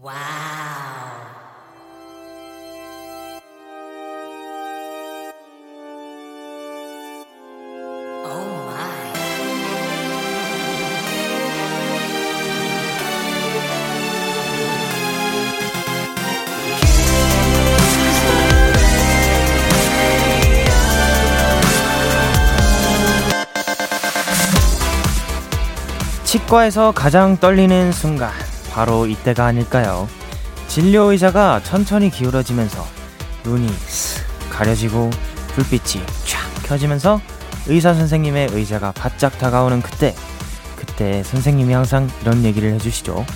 와우. 치과에서 가장 떨리는 순간, 바로 이때가 아닐까요? 진료의자가 천천히 기울어지면서 눈이 가려지고 불빛이 촥 켜지면서 의사선생님의 의자가 바짝 다가오는 그때 선생님이 항상 이런 얘기를 해주시죠.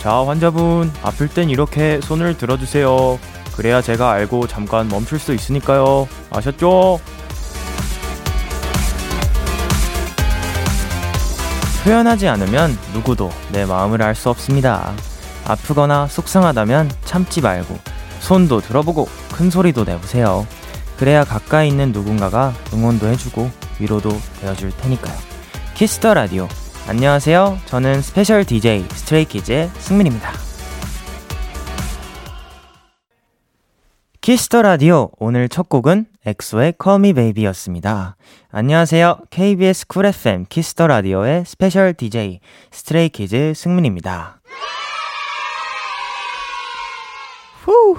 자, 환자분, 아플 땐 이렇게 손을 들어주세요. 그래야 제가 알고 잠깐 멈출 수 있으니까요. 아셨죠? 표현하지 않으면 누구도 내 마음을 알 수 없습니다. 아프거나 속상하다면 참지 말고 손도 들어보고 큰 소리도 내보세요. 그래야 가까이 있는 누군가가 응원도 해주고 위로도 되어줄 테니까요. 키스 더 라디오. 안녕하세요. 저는 스페셜 DJ 스트레이 키즈의 승민입니다. 키스 더 라디오. 오늘 첫 곡은 엑소의 Call Me Baby였습니다. 안녕하세요. KBS Cool FM 키스 더 라디오의 스페셜 DJ 스트레이 키즈 승민입니다. 후,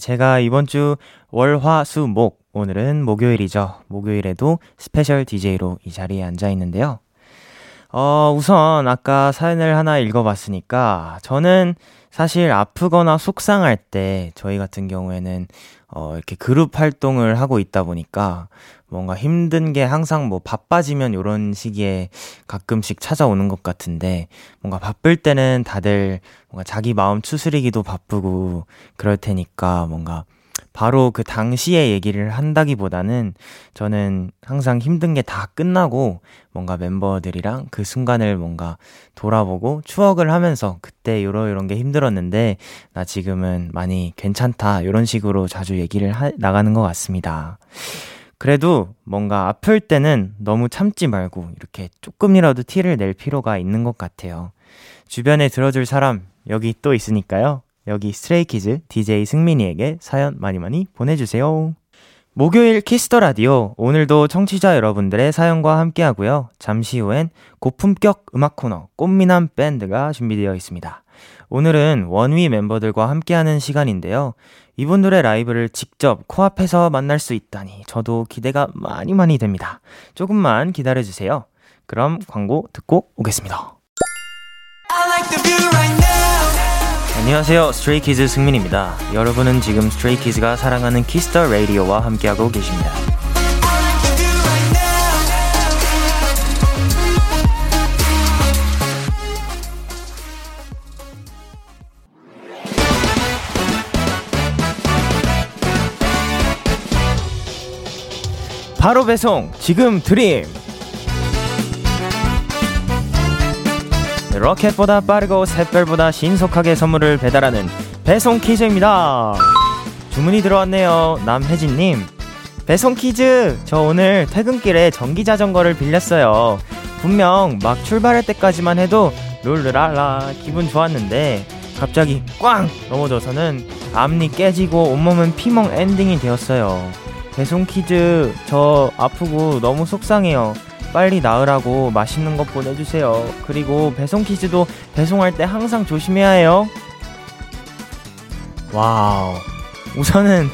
제가 이번 주 월화수목, 오늘은 목요일이죠. 목요일에도 스페셜 DJ로 이 자리에 앉아 있는데요. 우선 아까 사연을 하나 읽어봤으니까, 저는 사실 아프거나 속상할 때 저희 같은 경우에는 이렇게 그룹 활동을 하고 있다 보니까 뭔가 힘든 게 항상 뭐 바빠지면 이런 시기에 가끔씩 찾아오는 것 같은데, 뭔가 바쁠 때는 다들 뭔가 자기 마음 추스리기도 바쁘고 그럴 테니까 뭔가 바로 그 당시에 얘기를 한다기보다는 저는 항상 힘든 게 다 끝나고 뭔가 멤버들이랑 그 순간을 뭔가 돌아보고 추억을 하면서 그때 이런 게 힘들었는데 나 지금은 많이 괜찮다, 이런 식으로 자주 얘기를 나가는 것 같습니다. 그래도 뭔가 아플 때는 너무 참지 말고 이렇게 조금이라도 티를 낼 필요가 있는 것 같아요. 주변에 들어줄 사람 여기 또 있으니까요. 여기 스트레이키즈 DJ 승민이에게 사연 많이 보내주세요. 목요일 키스 더 라디오, 오늘도 청취자 여러분들의 사연과 함께하고요. 잠시 후엔 고품격 음악 코너 꽃미남 밴드가 준비되어 있습니다. 오늘은 원위 멤버들과 함께하는 시간인데요. 이분들의 라이브를 직접 코앞에서 만날 수 있다니 저도 기대가 많이 됩니다. 조금만 기다려주세요. 그럼 광고 듣고 오겠습니다. I like the view right now. 안녕하세요. 스트레이 키즈 승민입니다. 여러분은 지금 스트레이 키즈가 사랑하는 키스 더 라디오와 함께하고 계십니다. 바로 배송, 지금 드림! 로켓보다 빠르고 샛별보다 신속하게 선물을 배달하는 배송 퀴즈입니다. 주문이 들어왔네요. 남혜진님, 배송 퀴즈! 저 오늘 퇴근길에 전기자전거를 빌렸어요. 분명 막 출발할 때까지만 해도 룰루랄라 기분 좋았는데 갑자기 꽝! 넘어져서는 앞니 깨지고 온몸은 피멍 엔딩이 되었어요. 배송 퀴즈, 저 아프고 너무 속상해요. 빨리 나으라고 맛있는 것 보내주세요. 그리고 배송 퀴즈도 배송할 때 항상 조심해야 해요. 와우. 우선은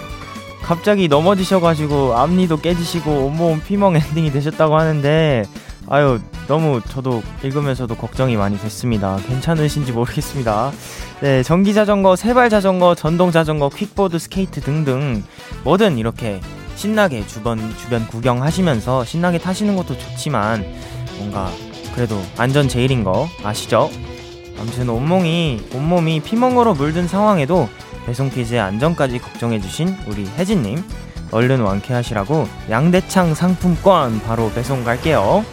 갑자기 넘어지셔가지고 앞니도 깨지시고 온몸 피멍 엔딩이 되셨다고 하는데, 아유, 너무 저도 읽으면서도 걱정이 많이 됐습니다. 괜찮으신지 모르겠습니다. 네, 전기자전거, 세발자전거, 전동자전거, 퀵보드, 스케이트 등등 뭐든 이렇게 신나게 주변 구경하시면서 신나게 타시는 것도 좋지만 뭔가 그래도 안전 제일인 거 아시죠? 아무튼 온몸이 피멍으로 물든 상황에도 배송 퀴즈의 안전까지 걱정해주신 우리 혜진님, 얼른 완쾌하시라고 양대창 상품권 바로 배송 갈게요.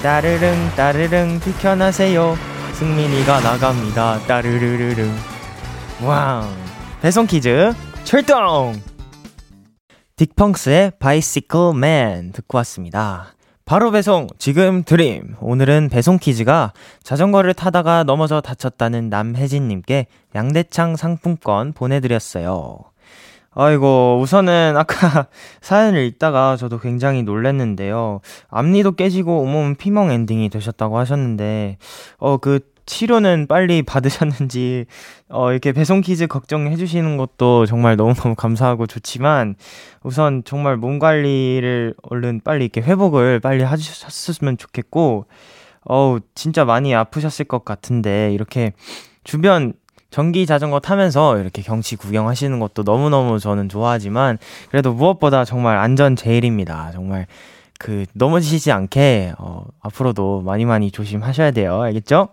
따르릉 따르릉 비켜나세요. 승민이가 나갑니다. 따르르르릉. 와우. 배송 퀴즈 출동! 딕펑스의 바이시클 맨 듣고 왔습니다. 바로 배송 지금 드림. 오늘은 배송 퀴즈가 자전거를 타다가 넘어져 다쳤다는 남혜진님께 양대창 상품권 보내드렸어요. 아이고, 우선은 아까 사연을 읽다가 저도 굉장히 놀랐는데요. 앞니도 깨지고 온몸은 피멍 엔딩이 되셨다고 하셨는데 그 치료는 빨리 받으셨는지 이렇게 배송 퀴즈 걱정해 주시는 것도 정말 너무너무 감사하고 좋지만 우선 정말 몸 관리를 얼른 빨리 이렇게 회복을 빨리 하셨으면 좋겠고 진짜 많이 아프셨을 것 같은데 이렇게 주변 전기 자전거 타면서 이렇게 경치 구경하시는 것도 너무너무 저는 좋아하지만 그래도 무엇보다 정말 안전 제일입니다. 정말 넘어지시지 않게 앞으로도 많이 많이 조심하셔야 돼요. 알겠죠?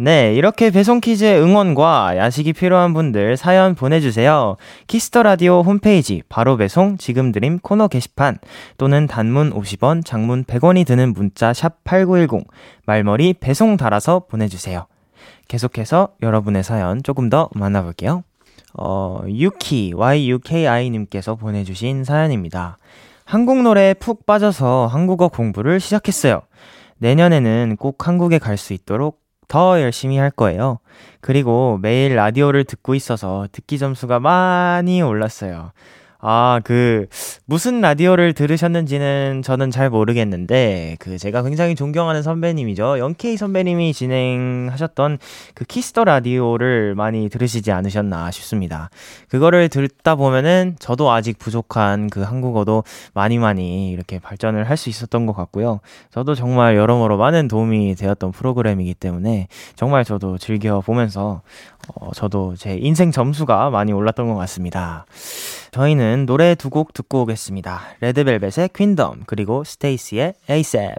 네, 이렇게 배송 퀴즈의 응원과 야식이 필요한 분들 사연 보내주세요. 키스더라디오 홈페이지 바로 배송 지금 드림 코너 게시판 또는 단문 50원, 장문 100원이 드는 문자 샵 8910 말머리 배송 달아서 보내주세요. 계속해서 여러분의 사연 조금 더 만나볼게요. 유키, YUKI님께서 보내주신 사연입니다. 한국 노래에 푹 빠져서 한국어 공부를 시작했어요. 내년에는 꼭 한국에 갈 수 있도록 더 열심히 할 거예요. 그리고 매일 라디오를 듣고 있어서 듣기 점수가 많이 올랐어요. 무슨 라디오를 들으셨는지는 저는 잘 모르겠는데, 제가 굉장히 존경하는 선배님이죠. 영케이 선배님이 진행하셨던 키스더 라디오를 많이 들으시지 않으셨나 싶습니다. 그거를 듣다 보면은 저도 아직 부족한 한국어도 많이 많이 이렇게 발전을 할 수 있었던 것 같고요. 저도 정말 여러모로 많은 도움이 되었던 프로그램이기 때문에 정말 저도 즐겨보면서 저도 제 인생 점수가 많이 올랐던 것 같습니다. 저희는 노래 두 곡 듣고 오겠습니다. 레드벨벳의 퀸덤 그리고 스테이시의 에이셉.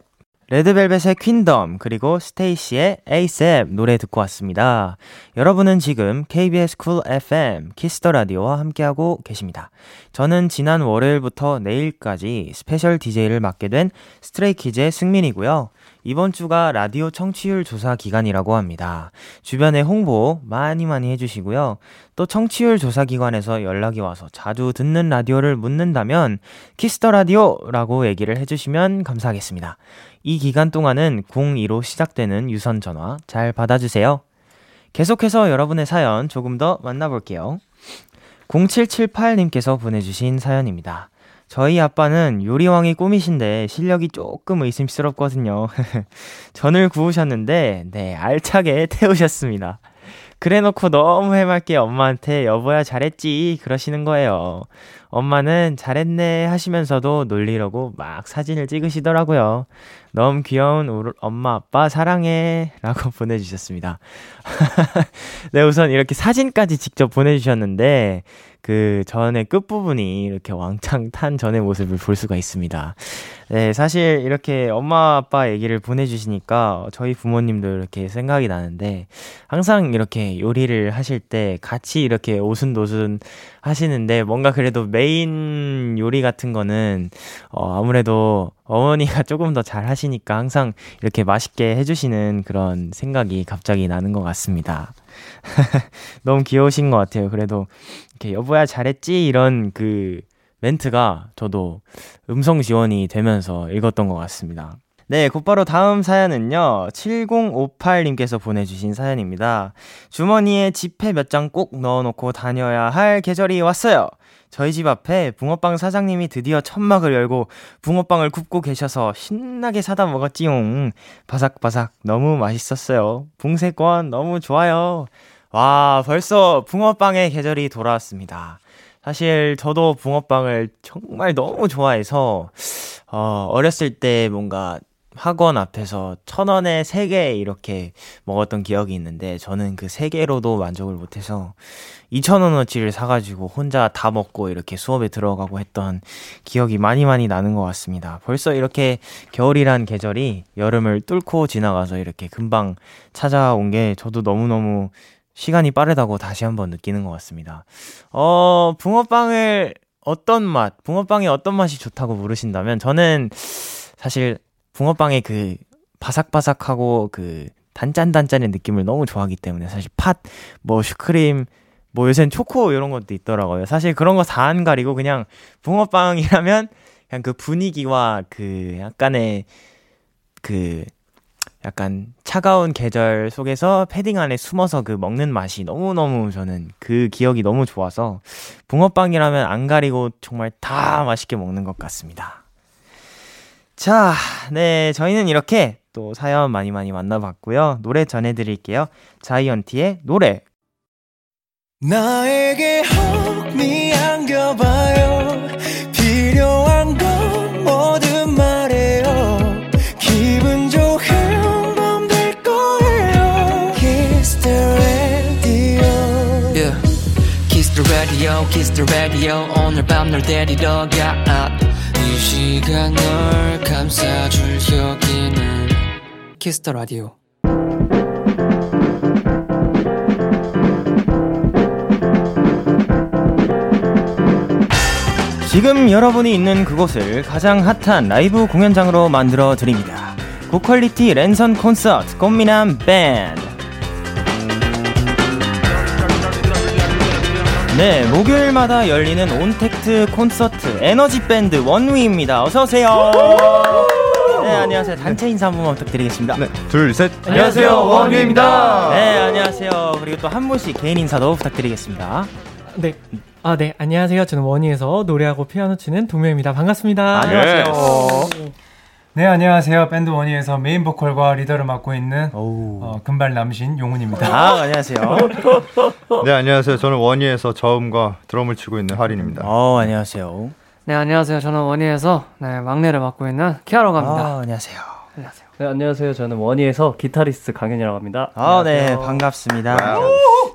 레드벨벳의 퀸덤 그리고 스테이시의 에이셉 노래 듣고 왔습니다. 여러분은 지금 KBS Cool FM 키스더 라디오와 함께하고 계십니다. 저는 지난 월요일부터 내일까지 스페셜 DJ를 맡게 된 스트레이 키즈의 승민이고요. 이번 주가 라디오 청취율 조사 기간이라고 합니다. 주변에 홍보 많이 많이 해주시고요. 또 청취율 조사 기관에서 연락이 와서 자주 듣는 라디오를 묻는다면 키스더 라디오라고 얘기를 해주시면 감사하겠습니다. 이 기간 동안은 02로 시작되는 유선 전화 잘 받아주세요. 계속해서 여러분의 사연 조금 더 만나볼게요. 0778님께서 보내주신 사연입니다. 저희 아빠는 요리왕이 꿈이신데 실력이 조금 의심스럽거든요. 전을 구우셨는데 네, 알차게 태우셨습니다. 그래놓고 너무 해맑게 엄마한테 여보야 잘했지 그러시는 거예요. 엄마는 잘했네 하시면서도 놀리려고 막 사진을 찍으시더라고요. 너무 귀여운 우리 엄마 아빠 사랑해 라고 보내주셨습니다. 네, 우선 이렇게 사진까지 직접 보내주셨는데 전의 끝부분이 이렇게 왕창 탄 전의 모습을 볼 수가 있습니다. 네, 사실 이렇게 엄마 아빠 얘기를 보내주시니까 저희 부모님도 이렇게 생각이 나는데 항상 이렇게 요리를 하실 때 같이 이렇게 오순도순 하시는데 뭔가 그래도 메인 요리 같은 거는 아무래도 어머니가 조금 더 잘 하시니까 항상 이렇게 맛있게 해주시는 그런 생각이 갑자기 나는 것 같습니다. 너무 귀여우신 것 같아요. 그래도 이렇게 여보야 잘했지 이런 멘트가 저도 음성 지원이 되면서 읽었던 것 같습니다. 네, 곧바로 다음 사연은요. 7058님께서 보내주신 사연입니다. 주머니에 지폐 몇 장 꼭 넣어놓고 다녀야 할 계절이 왔어요. 저희 집 앞에 붕어빵 사장님이 드디어 천막을 열고 붕어빵을 굽고 계셔서 신나게 사다 먹었지용. 바삭바삭 너무 맛있었어요. 붕세권 너무 좋아요. 와, 벌써 붕어빵의 계절이 돌아왔습니다. 사실 저도 붕어빵을 정말 너무 좋아해서 어렸을 때 뭔가 학원 앞에서 1,000원에 3개 이렇게 먹었던 기억이 있는데 저는 3개로도 만족을 못해서 2,000원어치를 사가지고 혼자 다 먹고 이렇게 수업에 들어가고 했던 기억이 많이 많이 나는 것 같습니다. 벌써 이렇게 겨울이란 계절이 여름을 뚫고 지나가서 이렇게 금방 찾아온 게 저도 너무너무 시간이 빠르다고 다시 한번 느끼는 것 같습니다. 붕어빵의 어떤 맛이 좋다고 물으신다면 저는 사실 붕어빵의 바삭바삭하고 단짠단짠의 느낌을 너무 좋아하기 때문에 사실 팥, 슈크림, 요새는 초코 이런 것도 있더라고요. 사실 그런 거 다 안 가리고 그냥 붕어빵이라면 그냥 그 분위기와 그 약간의 그 약간 차가운 계절 속에서 패딩 안에 숨어서 그 먹는 맛이 너무너무 저는 그 기억이 너무 좋아서 붕어빵이라면 안 가리고 정말 다 맛있게 먹는 것 같습니다. 자, 네, 저희는 이렇게 또 사연 많이 많이 만나봤고요. 노래 전해드릴게요. 자이언티의 노래. 나에게 호흡이 안겨봐요. 필요한 건 뭐든 말해요. 기분 좋게 한번 될 거예요. Kiss the radio. Yeah. Kiss the radio, kiss the radio. 오늘 밤 널 데리러 가. 이 시간 널 감싸줄 여기는 Kiss the radio. 지금 여러분이 있는 그곳을 가장 핫한 라이브 공연장으로 만들어 드립니다. 고퀄리티 랜선 콘서트 꽃미남 밴드. 네, 목요일마다 열리는 온택트 콘서트 에너지 밴드 원위입니다. 어서 오세요. 네, 안녕하세요. 단체 인사 한 번만 부탁드리겠습니다. 네, 둘, 셋. 안녕하세요, 원위입니다. 네, 안녕하세요. 그리고 또 한 분씩 개인 인사도 부탁드리겠습니다. 네. 아, 네, 안녕하세요. 저는 원희에서 노래하고 피아노 치는 동명입니다. 반갑습니다. 안녕하세요. 네, 안녕하세요. 밴드 원희에서 메인 보컬과 리더를 맡고 있는 금발 남신 용훈입니다. 아, 안녕하세요. 네, 안녕하세요. 저는 원희에서 저음과 드럼을 치고 있는 하린입니다. 안녕하세요. 네, 안녕하세요. 저는 원희에서 막내를 맡고 있는 키아라고 합니다. 안녕하세요. 안녕하세요. 네, 안녕하세요. 저는 원희에서 기타리스트 강현이라고 합니다. 네, 반갑습니다.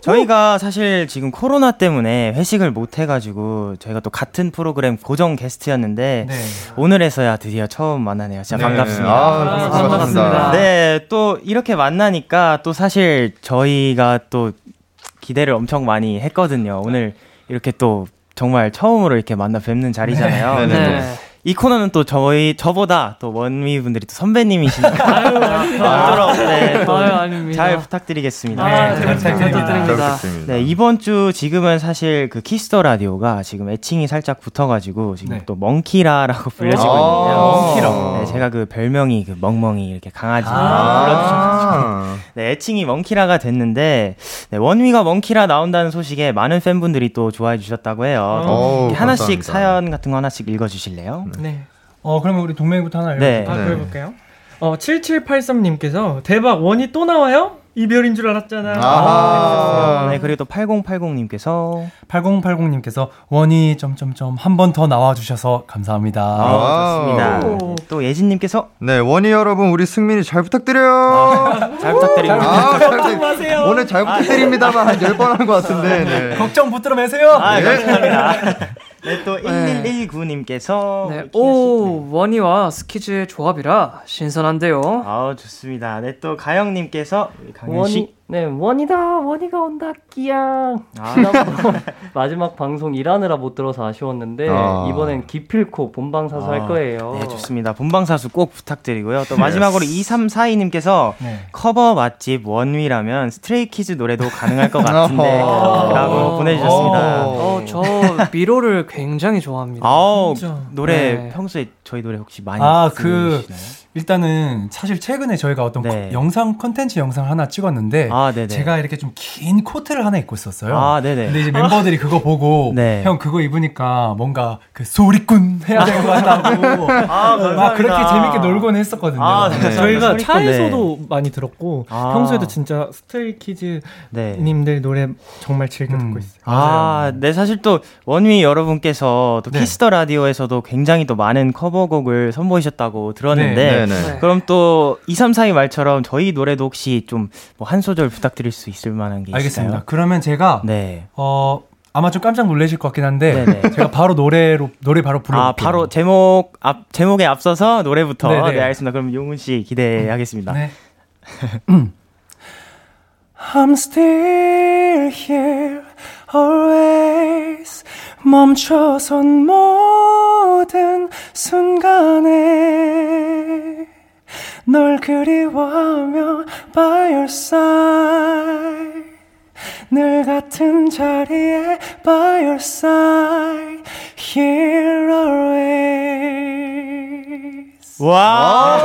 저희가 사실 지금 코로나 때문에 회식을 못 해가지고 저희가 또 같은 프로그램 고정 게스트였는데 네. 오늘에서야 드디어 처음 만나네요. 진짜 네. 반갑습니다. 반갑습니다. 네, 또 이렇게 만나니까 또 사실 저희가 또 기대를 엄청 많이 했거든요. 오늘 이렇게 또 정말 처음으로 이렇게 만나 뵙는 자리잖아요. 네. 이 코너는 또 저보다 또 원위 분들이 또 선배님이시니까. 잘 부탁드리겠습니다. 잘 부탁드립니다. 네, 이번 주 지금은 사실 그 키스더 라디오가 지금 애칭이 살짝 붙어가지고 지금 또 멍키라라고 불려지고 있는데요. 멍키라. 네, 제가 그 별명이 그 멍멍이 이렇게 강아지 불러주셔가지고 네, 애칭이 멍키라가 됐는데 네, 원위가 멍키라 나온다는 소식에 많은 팬분들이 또 좋아해 주셨다고 해요. 하나씩 감사합니다. 사연 같은 거 하나씩 읽어주실래요? 네. 그러면 우리 동맹이부터 하나 읽어볼게요. 네. 7783님께서 대박 원이 또 나와요? 이별인 줄 알았잖아. 네, 그리고 또 8080님께서 원이 점점점 한 번 더 나와주셔서 감사합니다. 좋습니다. 또 예진님께서 네, 원이 여러분 우리 승민이 잘 부탁드려요. 잘 부탁드립니다. 걱정 마세요. 오늘 잘 부탁드립니다만 한 10번 한 것 같은데 네. 걱정 붙들어 매세요. 감사합니다. 네, 또 1119님께서 네. 오, 원희와 스키즈의 조합이라 신선한데요. 좋습니다. 네, 또 가영님께서 강윤씨 네, 원희다, 원희가 온다, 끼야. 마지막 방송 일하느라 못 들어서 아쉬웠는데 이번엔 기필코 본방사수 할 거예요. 네, 좋습니다. 본방사수 꼭 부탁드리고요. 또 마지막으로 2342님께서 커버 맛집 원위라면 스트레이키즈 노래도 가능할 것 같은데 라고 보내주셨습니다. 저 미로를 굉장히 좋아합니다. 노래 네. 평소에 저희 노래 혹시 많이 들으시나요? 일단은 사실 최근에 저희가 어떤 컨텐츠 영상 하나 찍었는데 제가 이렇게 좀 긴 코트를 하나 입고 있었어요. 근데 이제 멤버들이 그거 보고 형 그거 입으니까 뭔가 그 소리꾼 해야 될 것 같다고 막 그렇게 재밌게 놀곤 했었거든요. 저희가 차에서도 많이 들었고 평소에도 진짜 스트레이키즈 님들 노래 정말 즐겨 듣고 있어요. 네, 사실 또 원위 여러분께서 또 키스더 라디오에서도 굉장히 또 많은 커버곡을 선보이셨다고 들었는데 네. 그럼 또 2342 말처럼 저희 노래도 혹시 좀 뭐 한 소절 부탁드릴 수 있을 만한 게 있을까요? 알겠습니다. 그러면 제가 아마 좀 깜짝 놀라실 것 같긴 한데 제가 바로 노래 바로 불러볼게요. 바로 제목에 앞서서 노래부터. 네, 알겠습니다. 그럼 용훈 씨 기대하겠습니다. 네. I'm still here always 멈춰선 모든 순간에 널 그리워하며 by your side 늘 같은 자리에 by your side here always. 와.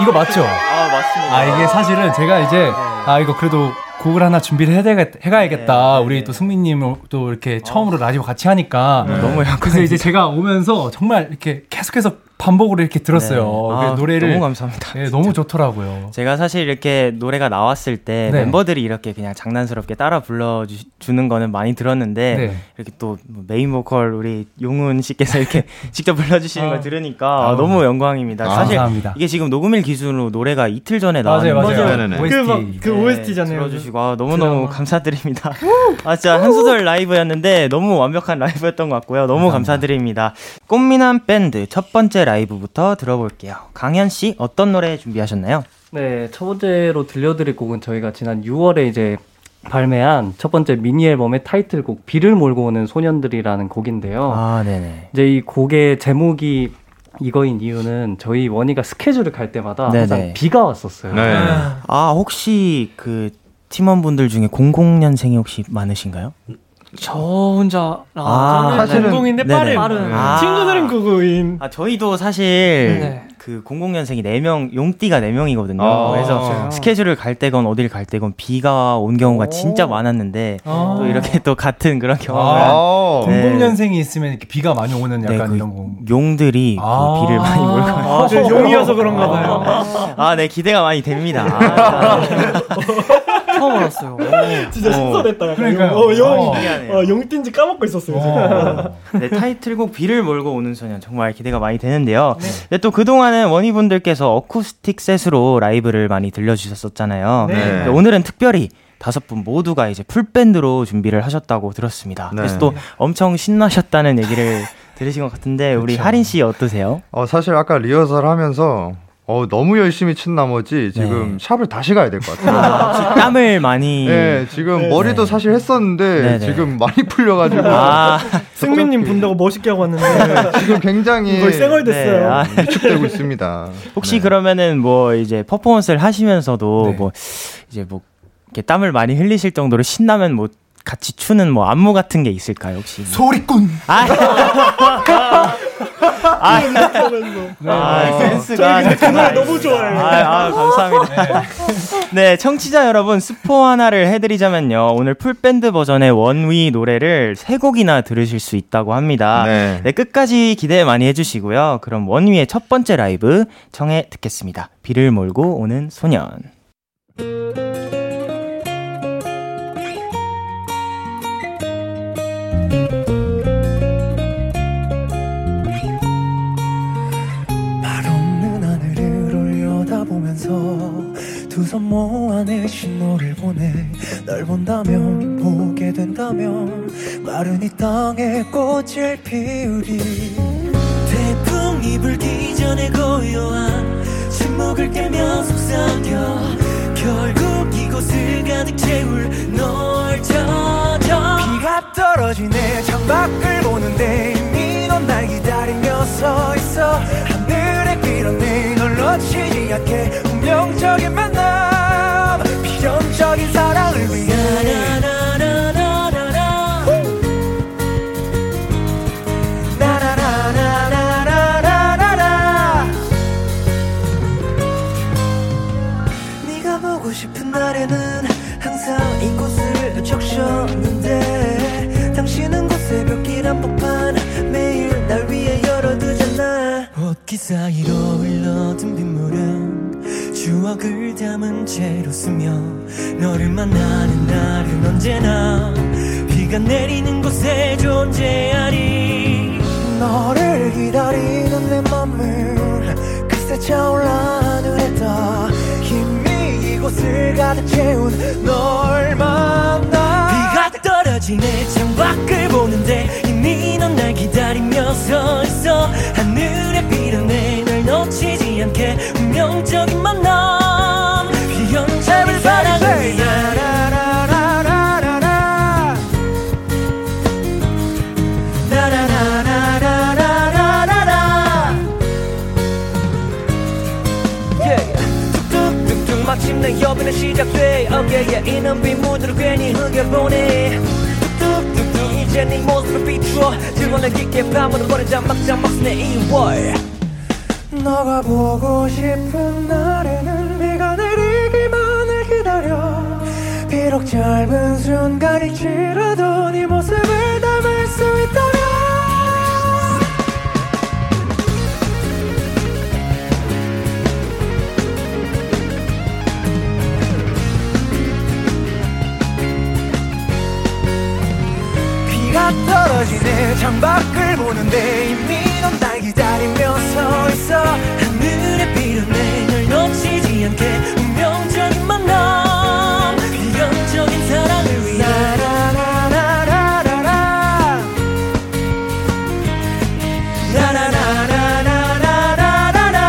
이거 맞죠? 아, 맞습니다. 아, 이게 사실은 제가 이제 아, 이거 그래도 곡을 하나 준비를 해가야겠다. 네, 우리 네. 또 승민님 또 이렇게 처음으로 라디오 같이 하니까 네. 너무 약간 그래서 이제 제가 오면서 정말 이렇게 계속해서 반복으로 이렇게 들었어요. 네. 아, 노래를 너무 감사합니다. 네, 너무 좋더라고요. 제가 사실 이렇게 노래가 나왔을 때 네. 멤버들이 이렇게 그냥 장난스럽게 따라 불러주는 거는 많이 들었는데 네. 이렇게 또 메인 보컬 우리 용훈 씨께서 이렇게 직접 불러주시는 걸 들으니까 아, 너무 영광입니다. 아, 사실 감사합니다. 이게 지금 녹음일 기준으로 노래가 이틀 전에 나온 버전 OST. 그 OST잖아요. 들어주시고 아, 너무너무 감사드립니다. 아, 진짜 한 소절 라이브였는데 너무 완벽한 라이브였던 것 같고요. 너무 감사드립니다. 꽃미남 밴드 첫 번째 라이브부터 들어볼게요. 강현 씨 어떤 노래 준비하셨나요? 네, 첫 번째로 들려드릴 곡은 저희가 지난 6월에 이제 발매한 첫 번째 미니 앨범의 타이틀곡 비를 몰고 오는 소년들이라는 곡인데요. 아, 네네. 이제 이 곡의 제목이 이거인 이유는 저희 원희가 스케줄을 갈 때마다 네네. 항상 비가 왔었어요. 네. 아, 혹시 그 팀원분들 중에 00년생이 혹시 많으신가요? 저 혼자 사실은 공공인데 빠른 친구들은 99인. 아, 저희도 사실 네. 그 00년생이 4명, 용띠가 4명이거든요. 아, 그래서 맞아요. 스케줄을 갈 때건 어딜 갈 때건 비가 온 경우가 진짜 많았는데 또 이렇게 또 같은 그런 경험을 00년생이 있으면 이렇게 비가 많이 오는 약간 네, 이런 거. 용들이 그 비를 많이 몰고 용이어서 그런가 봐요. 아, 네, 기대가 많이 됩니다. 처음 알았어요. 진짜 신선했다. 그러니까 용띠인지 까먹고 있었어요. 네, 타이틀곡 비를 몰고 오는 소년 정말 기대가 많이 되는데요. 네. 네, 또 그동안은 원희분들께서 어쿠스틱 셋으로 라이브를 많이 들려주셨었잖아요. 네. 네, 오늘은 특별히 5분 모두가 이제 풀밴드로 준비를 하셨다고 들었습니다. 네. 그래서 또 엄청 신나셨다는 얘기를 들으신 것 같은데 우리 하린씨 어떠세요? 사실 아까 리허설 하면서 너무 열심히 친 나머지 지금 샵을 다시 가야 될 것 같아요. 땀을 많이. 네, 지금 머리도 사실 했었는데 지금 많이 풀려가지고. 아, 승민님 분다고 멋있게 하고 왔는데 지금 굉장히 거의 쌩얼됐어요. 네, 위축되고 있습니다. 혹시 그러면은 뭐 이제 퍼포먼스를 하시면서도 뭐 이제 뭐 이렇게 땀을 많이 흘리실 정도로 신나면 뭐. 같이 추는 뭐 안무 같은 게 있을까요 혹시? 소리꾼. 센스가 정말 너무 좋아요. 감사합니다. 네, 청취자 여러분 스포 하나를 해드리자면요, 오늘 풀밴드 버전의 원위 노래를 3곡이나 들으실 수 있다고 합니다. 네. 네, 끝까지 기대 많이 해주시고요. 그럼 원위의 첫 번째 라이브 청해 듣겠습니다. 비를 몰고 오는 소년. 두 손 모아내 신호를 보내 널 본다면 보게 된다면 마른 이 땅에 꽃을 피우리. 태풍이 불기 전에 고요한 침묵을 깨며 속삭여 결국 이곳을 가득 채울 널 찾아. 비가 떨어지네 창밖을 보는데 이미 넌 날 기다리며 서 있어. 하늘에 빌었네 널 놓치지 않게 운명적인 만남 필연적인 사랑을 위해 나나나나나나나 나나나나나나나. 네가 보고 싶은 날에는 항상 이곳을 적셨는데 당신은 곧 새벽이란 복판 매일 날 위해 열어두잖아. 옷깃 사이로 흘러든 빗물은 추억을 담은 채로 쓰며 너를 만나는 날은 언제나 비가 내리는 곳에 존재하리. 너를 기다리는 내 맘은 글쎄 차올라 하늘에 떠 힘이 이곳을 가득 채운 널 만나. 비가 떨어지네 창밖을 보는데 이미 넌 날 기다리며 서 있어. 하늘에 빌어내 널 놓치지 않게 운명적인 만남 비연적인 사랑을 위해 나라라라라라라 나라라라라라라. 뚝뚝뚝뚝 마침내 여빈은 시작돼 어깨에 이놈비 모두를 괜히 흘겨보네 뚝뚝뚝 이제 네 모습을 비추어 즐거운 날 깊게 파묻어버린 자막장 막스네 2월 너가 보고 싶은 날에는 비가 내리기만을 기다려 비록 짧은 순간일지라도 네 모습을 담을 수 있다면 비가 떨어지네 창밖을 보는데 이미 넌 날 기다리며 서 있어 하늘에 비로네 널 놓치지 않게 운명적인 만남 비연적인 사랑을 위해 라라라라라라라 라라라라라라라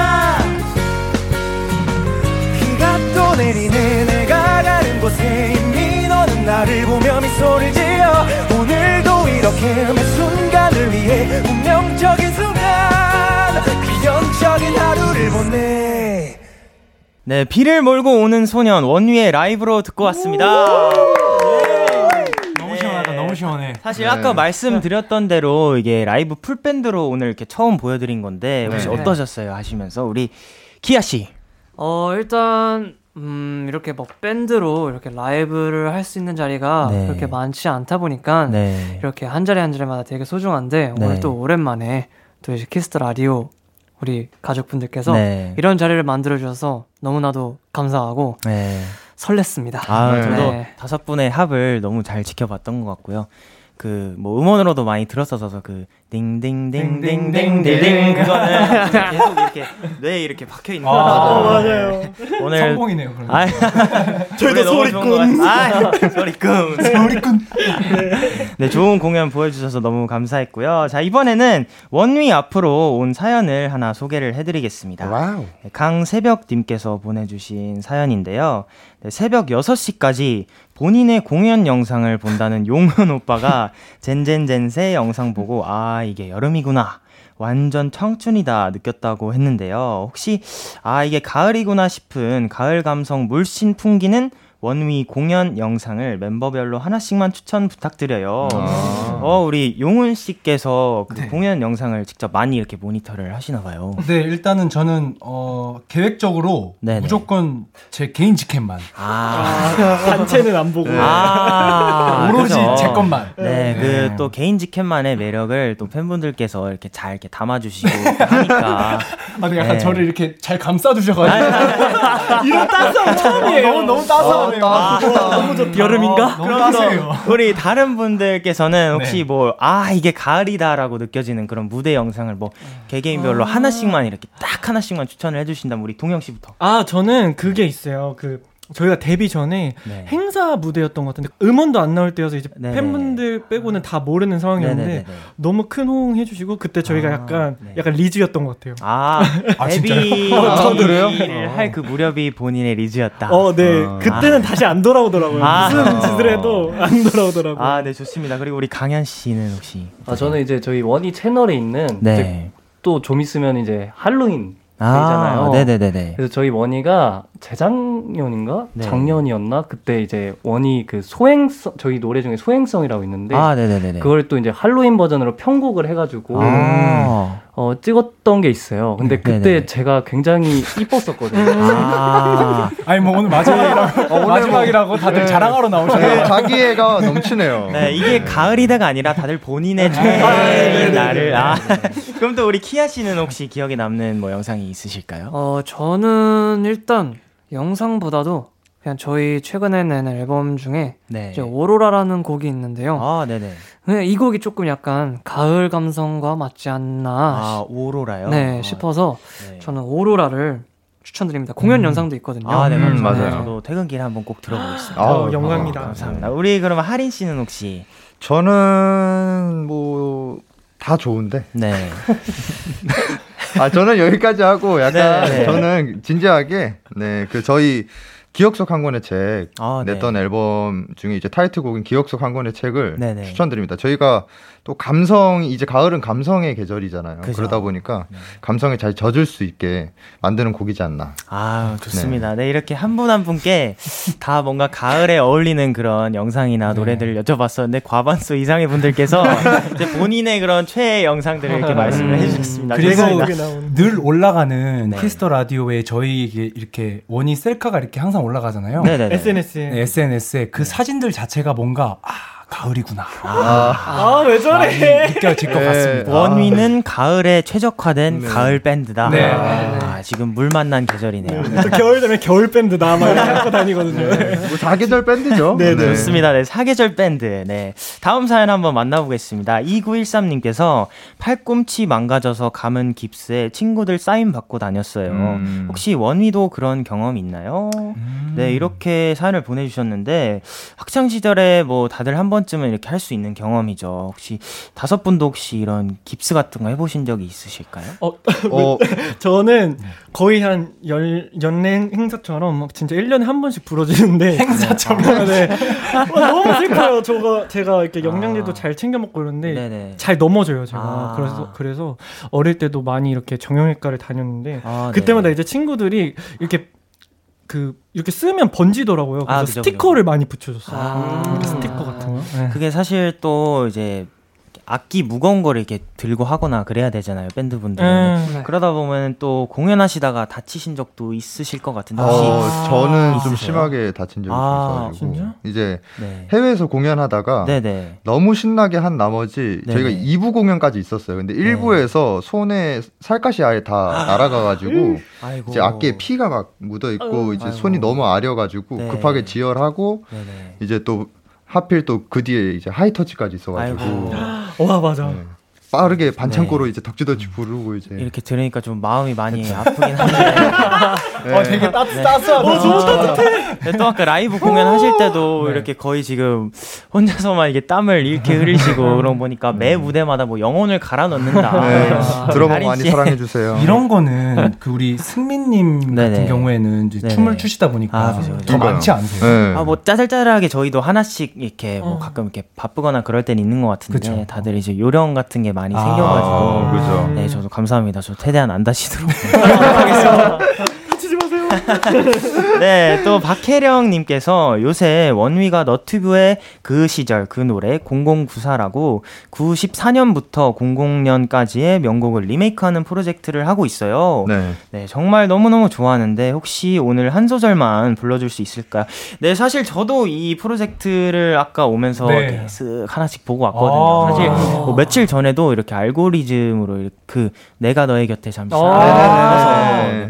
비가 또 내리네 내가 가는 곳에 이미 너는 나를 보며 미소를 지어 오늘도 이렇게 매 순간을 위해 운명적인 순간 비연적인 하루를 보내 네, 비를 몰고 오는 소년 원위의 라이브로 듣고 왔습니다. 너무 시원하다, 너무 시원해. 사실 네. 아까 말씀드렸던 대로 이게 라이브 풀밴드로 오늘 이렇게 처음 보여드린 건데 혹시 네. 어떠셨어요 하시면서 우리 기아 씨. 일단 이렇게 막 밴드로 이렇게 라이브를 할 수 있는 자리가 네. 그렇게 많지 않다 보니까 네. 이렇게 한 자리 한 자리마다 되게 소중한데 네. 오늘 또 오랜만에 또 이제 키스 더 라디오. 우리 가족분들께서 네. 이런 자리를 만들어주셔서 너무나도 감사하고 네. 설렜습니다. 저도 네. 다섯 분의 합을 너무 잘 지켜봤던 것 같고요. 그 뭐 음원으로도 많이 들었어서 그 딩딩딩딩딩딩딩 그거는 계속 이렇게 뇌에 이렇게 박혀 있는. 맞아요. 오늘 성공이네요. 저희도 소리꾼. 소리꾼. 네, 좋은 공연 보여주셔서 너무 감사했고요. 자 이번에는 원위 앞으로 온 사연을 하나 소개를 해드리겠습니다. 와우. 강새벽님께서 보내주신 사연인데요. 네, 새벽 6시까지. 본인의 공연 영상을 본다는 용훈 오빠가 젠젠젠세 영상 보고 아 이게 여름이구나 완전 청춘이다 느꼈다고 했는데요. 혹시 아 이게 가을이구나 싶은 가을 감성 물씬 풍기는 원위 공연 영상을 멤버별로 하나씩만 추천 부탁드려요. 우리 용훈 씨께서 그 네. 공연 영상을 직접 많이 이렇게 모니터를 하시나 봐요. 네, 일단은 저는 계획적으로 네네. 무조건 제 개인 직캠만. 단체는 안 보고. 네. 오로지 그죠. 제 것만. 네, 네. 그 또 개인 직캠만의 매력을 또 팬분들께서 이렇게 잘 이렇게 담아주시고 하니까. 네, 약간 네. 저를 이렇게 잘 감싸주셔가지고. 이런 따스함 처음이에요. 너무 따스하네요. 너무 좋다. 여름인가? 너무 따스해요. 우리 다른 분들께서는 혹시 네. 뭐, 아, 이게 가을이다라고 느껴지는 그런 무대 영상을 뭐, 개개인별로 하나씩만 이렇게 딱 하나씩만 추천을 해주신다면 우리 동영 씨부터. 저는 그게 있어요. 저희가 데뷔 전에 네. 행사 무대였던 것 같은데 음원도 안 나올 때여서 이제 네네. 팬분들 빼고는 다 모르는 상황이었는데 네네네네. 너무 큰 호응 해주시고 그때 저희가 약간 리즈였던 것 같아요. 데뷔를 할 그 무렵이 본인의 리즈였다. 네. 그때는 다시 안 돌아오더라고요. 무슨 짓을 해도 안 돌아오더라고요. 네, 좋습니다. 그리고 우리 강현 씨는 혹시? 저는 이제 저희 원이 채널에 있는 네. 또 좀 있으면 이제 할로윈. 네네네네. 그래서 저희 원희가 재작년인가 네. 작년이었나 그때 이제 원희 그 소행성 저희 노래 중에 소행성이라고 있는데 네네네네. 그걸 또 이제 할로윈 버전으로 편곡을 해가지고 찍었던 게 있어요. 근데 그때 네네네. 제가 굉장히 이뻤었거든요. 아니 뭐 오늘 마지막이라고 마지막이라고 다들 네. 자랑하러 나오셨네요. 네, 자기애가 넘치네요. 네 이게 가을이다가 아니라 다들 본인의 최애인 나를. 그럼 또 우리 키아 씨는 혹시 기억에 남는 뭐 영상이 있으실까요? 저는 일단 영상보다도 그냥 저희 최근에 낸 앨범 중에 네. 이제 오로라라는 곡이 있는데요. 네네. 그냥 이 곡이 조금 약간 가을 감성과 맞지 않나. 오로라요? 네, 싶어서 네. 저는 오로라를 추천드립니다. 공연 영상도 있거든요. 네, 맞아요. 저도 퇴근길에 한번 꼭 들어보겠습니다. 영광입니다. 감사합니다. 우리 그럼 하린 씨는 혹시? 저는 뭐 다 좋은데. 네. 저는 여기까지 하고 약간 저는 진지하게 그 저희 기억 속 한 권의 책 냈던 앨범 중에 이제 타이틀곡인 기억 속 한 권의 책을 추천드립니다. 저희가 또 감성, 이제 가을은 감성의 계절이잖아요. 그죠. 그러다 보니까 감성에 잘 젖을 수 있게 만드는 곡이지 않나. 아, 좋습니다. 네, 이렇게 한 분 한 분께 다 뭔가 가을에 어울리는 그런 영상이나 노래들을 여쭤봤었는데 과반수 이상의 분들께서 이제 본인의 그런 최애 영상들을 이렇게 말씀을 해주셨습니다. 그리고 늘 올라가는 키스터 라디오에 저희 이렇게 원이 셀카가 이렇게 항상 올라가잖아요. SNS에 그 사진들 자체가 뭔가 가을이구나. 왜 저래? 느껴질 것 같습니다. 원위는 가을에 최적화된 가을 밴드다. 지금 물 만난 계절이네요. 겨울 되면 겨울 밴드다 막 하고 다니거든요. 뭐 사계절 밴드죠. 좋습니다. 네, 사계절 밴드. 네, 다음 사연 한번 만나보겠습니다. 2913님께서 팔꿈치 망가져서 감은 깁스에 친구들 사인 받고 다녔어요. 혹시 원위도 그런 경험 있나요? 네, 이렇게 사연을 보내주셨는데 학창 시절에 뭐 다들 한 번쯤은 이렇게 할 수 있는 경험이죠. 혹시 다섯 분도 혹시 이런 깁스 같은 거 해보신 적이 있으실까요? 저는 거의 한 연례 행사처럼 막 진짜 1년에 한 번씩 부러지는데 행사처럼 너무 슬퍼요. 제가 이렇게 영양제도 잘 챙겨 먹고 그러는데 잘 넘어져요 제가. 그래서 어릴 때도 많이 이렇게 정형외과를 다녔는데 그때마다 이제 친구들이 이렇게 쓰면 번지더라고요. 그래서 그죠, 스티커를 많이 붙여줬어요. 스티커 같은 거. 그게 사실 또 이제 악기 무거운 걸 이렇게 들고 하거나 그래야 되잖아요, 밴드분들은. 그러다 보면 또 공연하시다가 다치신 적도 있으실 것 같은데. 저는 있으세요? 좀 심하게 다친 적이 있어가지고. 이제 해외에서 공연하다가 너무 신나게 한 나머지 저희가 2부 공연까지 있었어요. 근데 1부에서 손에 살갗이 아예 다 날아가가지고 이제 악기에 피가 막 묻어있고 이제 손이 너무 아려가지고 급하게 지혈하고 이제 또 하필 또 그 뒤에 이제 하이터치까지 있어가지고. 와, 맞아. 빠르게 반창고로 이제 덕지덕지 부르고 이제. 이렇게 들으니까 좀 마음이 많이 아프긴 한데. 되게 따뜻하다. 따뜻해. 또 아까 라이브 공연 하실 때도 이렇게 거의 지금 혼자서만 이게 땀을 이렇게 흘리시고 그런 보니까 매 무대마다 뭐 영혼을 갈아 넣는다. 드러머 많이 사랑해 주세요. 이런 거는 그 우리 승민님 같은 경우에는 이제 춤을 추시다 보니까 더 많지 않으세요? 뭐 짜잘짜잘하게 저희도 하나씩 이렇게 뭐 가끔 이렇게 바쁘거나 그럴 땐 있는 것 같은데 다들 이제 요령 같은 게 많이 생겨가지고. 그렇죠. 네, 저도 감사합니다. 저 최대한 안 다치도록 하겠습니다. 다치지 마세요. 네, 또 박혜령님께서 요새 원위가 너튜브에 그 시절 그 노래 0094라고 94년부터 00년까지의 명곡을 리메이크하는 프로젝트를 하고 있어요. 네, 정말 너무너무 좋아하는데 혹시 오늘 한 소절만 불러줄 수 있을까요? 네, 사실 저도 이 프로젝트를 아까 오면서 쓱 하나씩 보고 왔거든요. 사실 뭐 며칠 전에도 이렇게 알고리즘으로 그 내가 너의 곁에 잠시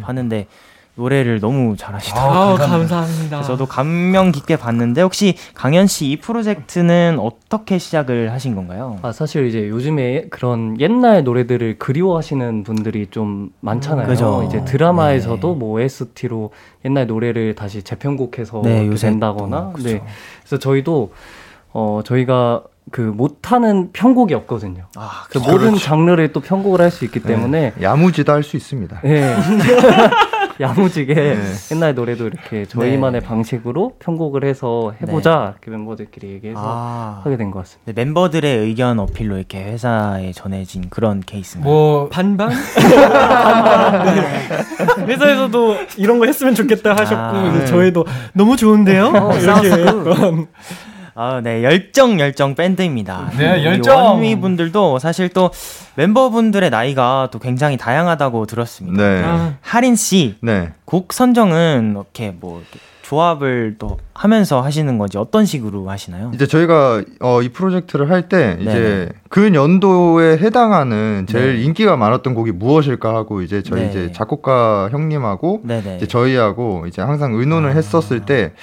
봤는데 노래를 너무 잘하시더라고요. 감사합니다. 저도 감명 깊게 봤는데 혹시 강현 씨 이 프로젝트는 어떻게 시작을 하신 건가요? 사실 이제 요즘에 그런 옛날 노래들을 그리워하시는 분들이 좀 많잖아요. 그죠. 이제 드라마에서도 뭐 OST로 옛날 노래를 다시 재편곡해서 요새 낸다거나. 그렇죠. 그래서 저희도 저희가 그 못하는 편곡이 없거든요. 모든 장르를 또 편곡을 할 수 있기 때문에 야무지다 할 수 있습니다. 야무지게 옛날 노래도 이렇게 저희만의 방식으로 편곡을 해서 해보자 이렇게 멤버들끼리 얘기해서 하게 된 것 같습니다. 멤버들의 의견 어필로 이렇게 회사에 전해진 그런 케이스인가요? 뭐 반반? 회사에서도 이런 거 했으면 좋겠다 하셨고 저희도 너무 좋은데요? 이렇게 했던. 열정 밴드입니다. 원위 분들도 사실 또 멤버분들의 나이가 또 굉장히 다양하다고 들었습니다. 하린 씨, 곡 선정은 이렇게 뭐 조합을 또 하면서 하시는 건지 어떤 식으로 하시나요? 이제 저희가 이 프로젝트를 할 때 이제 그 연도에 해당하는 제일 인기가 많았던 곡이 무엇일까 하고 이제 저희 이제 작곡가 형님하고 이제 저희하고 이제 항상 의논을 했었을 때.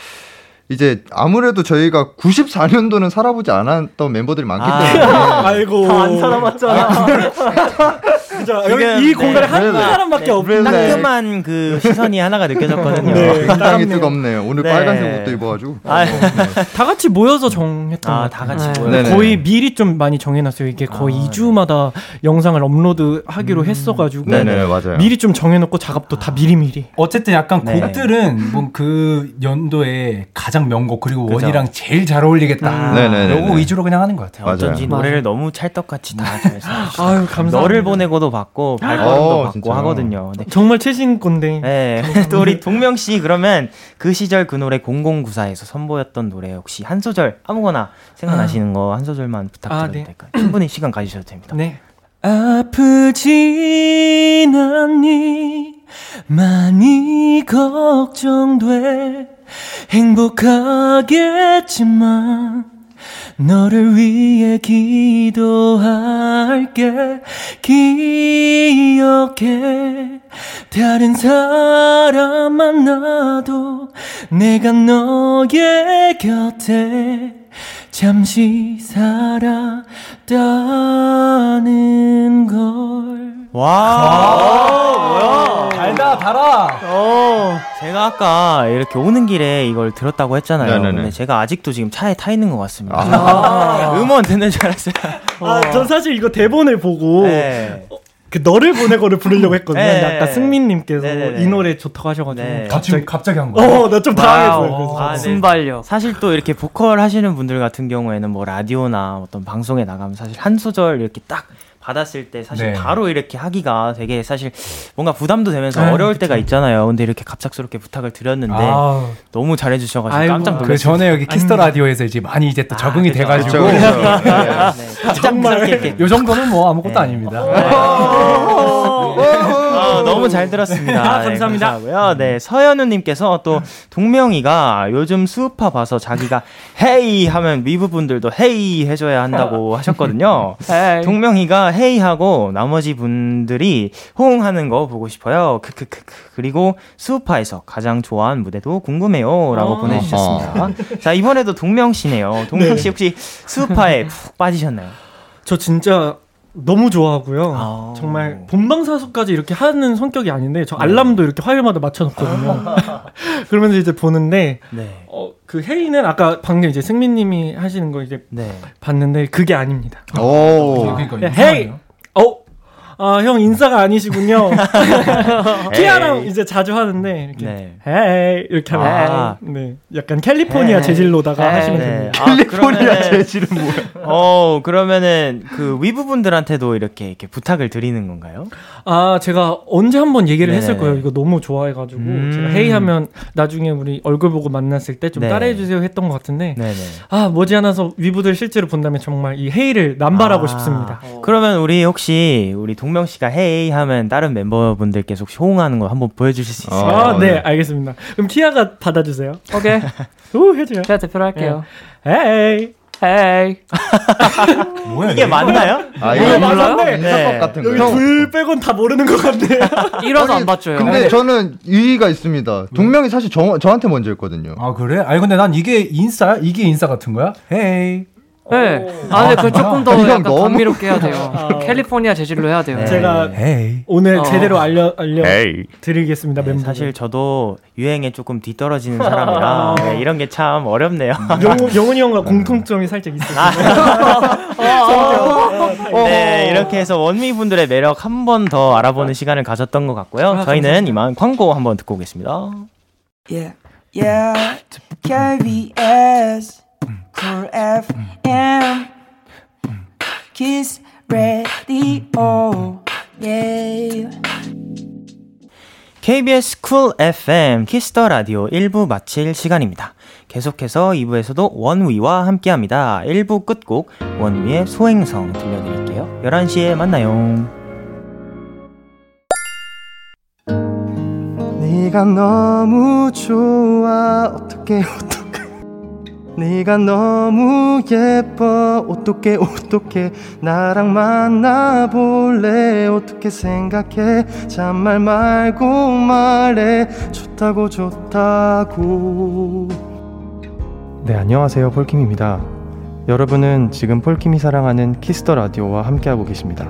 이제 아무래도 저희가 94년도는 살아보지 않았던 멤버들이 많기 때문에. 아이고. 다 안 살아봤잖아. 그죠. 이 공간에 한 사람밖에 없는 따끔한 그 시선이 하나가 느껴졌거든요. 네, 굉장히 뜨겁네요. 오늘 네. 빨간색 옷도 입어가지고. 아, 네. 다 같이 모여서 정했던 아, 다 같이 네. 모여서. 거의 미리 좀 많이 정해놨어요. 이게 거의 아, 2주마다 네. 영상을 업로드하기로 했어가지고 네네, 맞아요. 미리 좀 정해놓고 작업도 다 미리미리. 어쨌든 약간 네. 곡들은 뭐 그 연도에 가장 명곡 그리고 그죠? 원이랑 제일 잘 어울리겠다. 요거 위주로 그냥 하는 것 같아요. 맞아요. 어쩐지 노래를 너무 찰떡같이 다 잘했어요. 아유 감사합니다. 너를 보내고도 받고 발걸음도 받고 진짜요? 하거든요. 네. 정말 최신 건데. 네. 또 우리 동명 씨 그러면 그 시절 그 노래 0094에서 선보였던 노래 혹시 한 소절 아무거나 생각나시는 거 한 소절만 부탁드려도 네. 될까요? 충분히 시간 가지셔도 됩니다. 네. 아프진 않니 많이 걱정돼 행복하겠지만 너를 위해 기도할게 기억해 다른 사람 만나도 내가 너의 곁에 잠시 살았다는 걸. 와, 뭐야? 달다, 달아. 제가 아까 이렇게 오는 길에 이걸 들었다고 했잖아요. 네네네. 근데 제가 아직도 지금 차에 타 있는 것 같습니다. 음원 듣는 줄 알았어요. 전 사실 이거 대본을 보고. 네. 그 너를 보내고를 부르려고 했거든요. 네. 근데 아까 승민님께서 이 노래 좋다고 하셔가지고 네. 갑자기 한 거예요. 나 좀 당황했어요. 순발력. 사실 또 이렇게 보컬 하시는 분들 같은 경우에는 뭐 라디오나 어떤 방송에 나가면 사실 한 소절 이렇게 딱 받았을 때 사실 네. 바로 이렇게 하기가 되게 사실 뭔가 부담도 되면서 어려울 그쵸. 때가 있잖아요. 근데 이렇게 갑작스럽게 부탁을 드렸는데 너무 잘해주셔가지고 깜짝 놀랐어요. 그 전에 여기 키스터 라디오에서 이제 많이 이제 또 적응이 돼가지고 갑작스럽게 요 정도는 뭐 아무것도 아닙니다. 너무 잘 들었습니다. 아, 감사합니다. 네, 서현우님께서 또 동명이가 요즘 수우파 봐서 자기가 헤이 하면 미부분들도 헤이 해줘야 한다고 하셨거든요. 동명이가 헤이 하고 나머지 분들이 호응하는 거 보고 싶어요. 그리고 수우파에서 가장 좋아하는 무대도 궁금해요. 라고 보내주셨습니다. 자, 이번에도 동명씨네요. 동명씨 혹시 수우파에 푹 빠지셨나요? 저 진짜 너무 좋아하고요. 정말 본방사수까지 이렇게 하는 성격이 아닌데 저 알람도 이렇게 화요일마다 맞춰놓거든요. 그러면서 이제 보는데 네. 그 회의는 아까 방금 이제 승민님이 하시는 거 이제 네. 봤는데 그게 아닙니다. 헤이! 형 인싸가 아니시군요. 키아랑 이제 자주 하는데 이렇게 헤이 이렇게 하면 네. 약간 캘리포니아 에이. 재질로다가 에이. 하시면 됩니다. 네. 캘리포니아 재질은 뭐야? 그러면은 그 위부분들한테도 이렇게 부탁을 드리는 건가요? 아, 제가 언제 한번 얘기를 했을 거예요. 이거 너무 좋아해 가지고 제가 헤이 하면 나중에 우리 얼굴 보고 만났을 때 좀 따라해 주세요 했던 것 같은데. 네네. 아, 머지않아서 위부들 실제로 본다면 정말 이 헤이를 남발하고 싶습니다. 그러면 우리 혹시 우리 동명씨가 헤이 하면 다른 멤버분들께서 혹시 호응하는 거 한번 보여주실 수 있을까요? 네, 알겠습니다. 그럼 키아가 받아주세요. 오케이. 해줘요. 키아 대표로 할게요. 헤이. 헤이. 뭐야, 이게 맞나요? 이거 맞았네. 같은 여기 둘 빼곤 다 모르는 것 같네요. 이라서 안 봤죠. 근데 저는 이의가 있습니다. 동명이 사실 저한테 먼저 했거든요. 아, 그래? 아니, 근데 난 이게 인싸야? 이게 인싸 같은 거야? 헤이. 네. 근데 그걸 조금 더 약간 감미롭게 해야 돼요. 캘리포니아 재질로 해야 돼요. 제가 오늘 제대로 알려드리겠습니다. 네, 사실 저도 유행에 조금 뒤떨어지는 사람이라 이런 게 참 어렵네요. 영훈이 형과 공통점이 살짝 있어요. 네, 이렇게 해서 원미분들의 매력 한 번 더 알아보는 시간을 가졌던 것 같고요. 저희는 이만 광고 한번 듣고 오겠습니다. Yeah, KBS Cool FM, Kiss Radio, yeah. KBS Cool FM, Kiss the Radio 1부 마칠 시간입니다. 계속해서 2부에서도 원위와 함께합니다. 1부 끝곡 원위의 소행성 들려드릴게요. 11시에 만나요. 네가 너무 좋아 어떡해 네가 너무 예뻐 어떡해 나랑 만나볼래 어떻게 생각해 잔말 말고 말해 좋다고 네 안녕하세요 폴킴입니다. 여러분은 지금 폴킴이 사랑하는 키스 더 라디오와 함께하고 계십니다.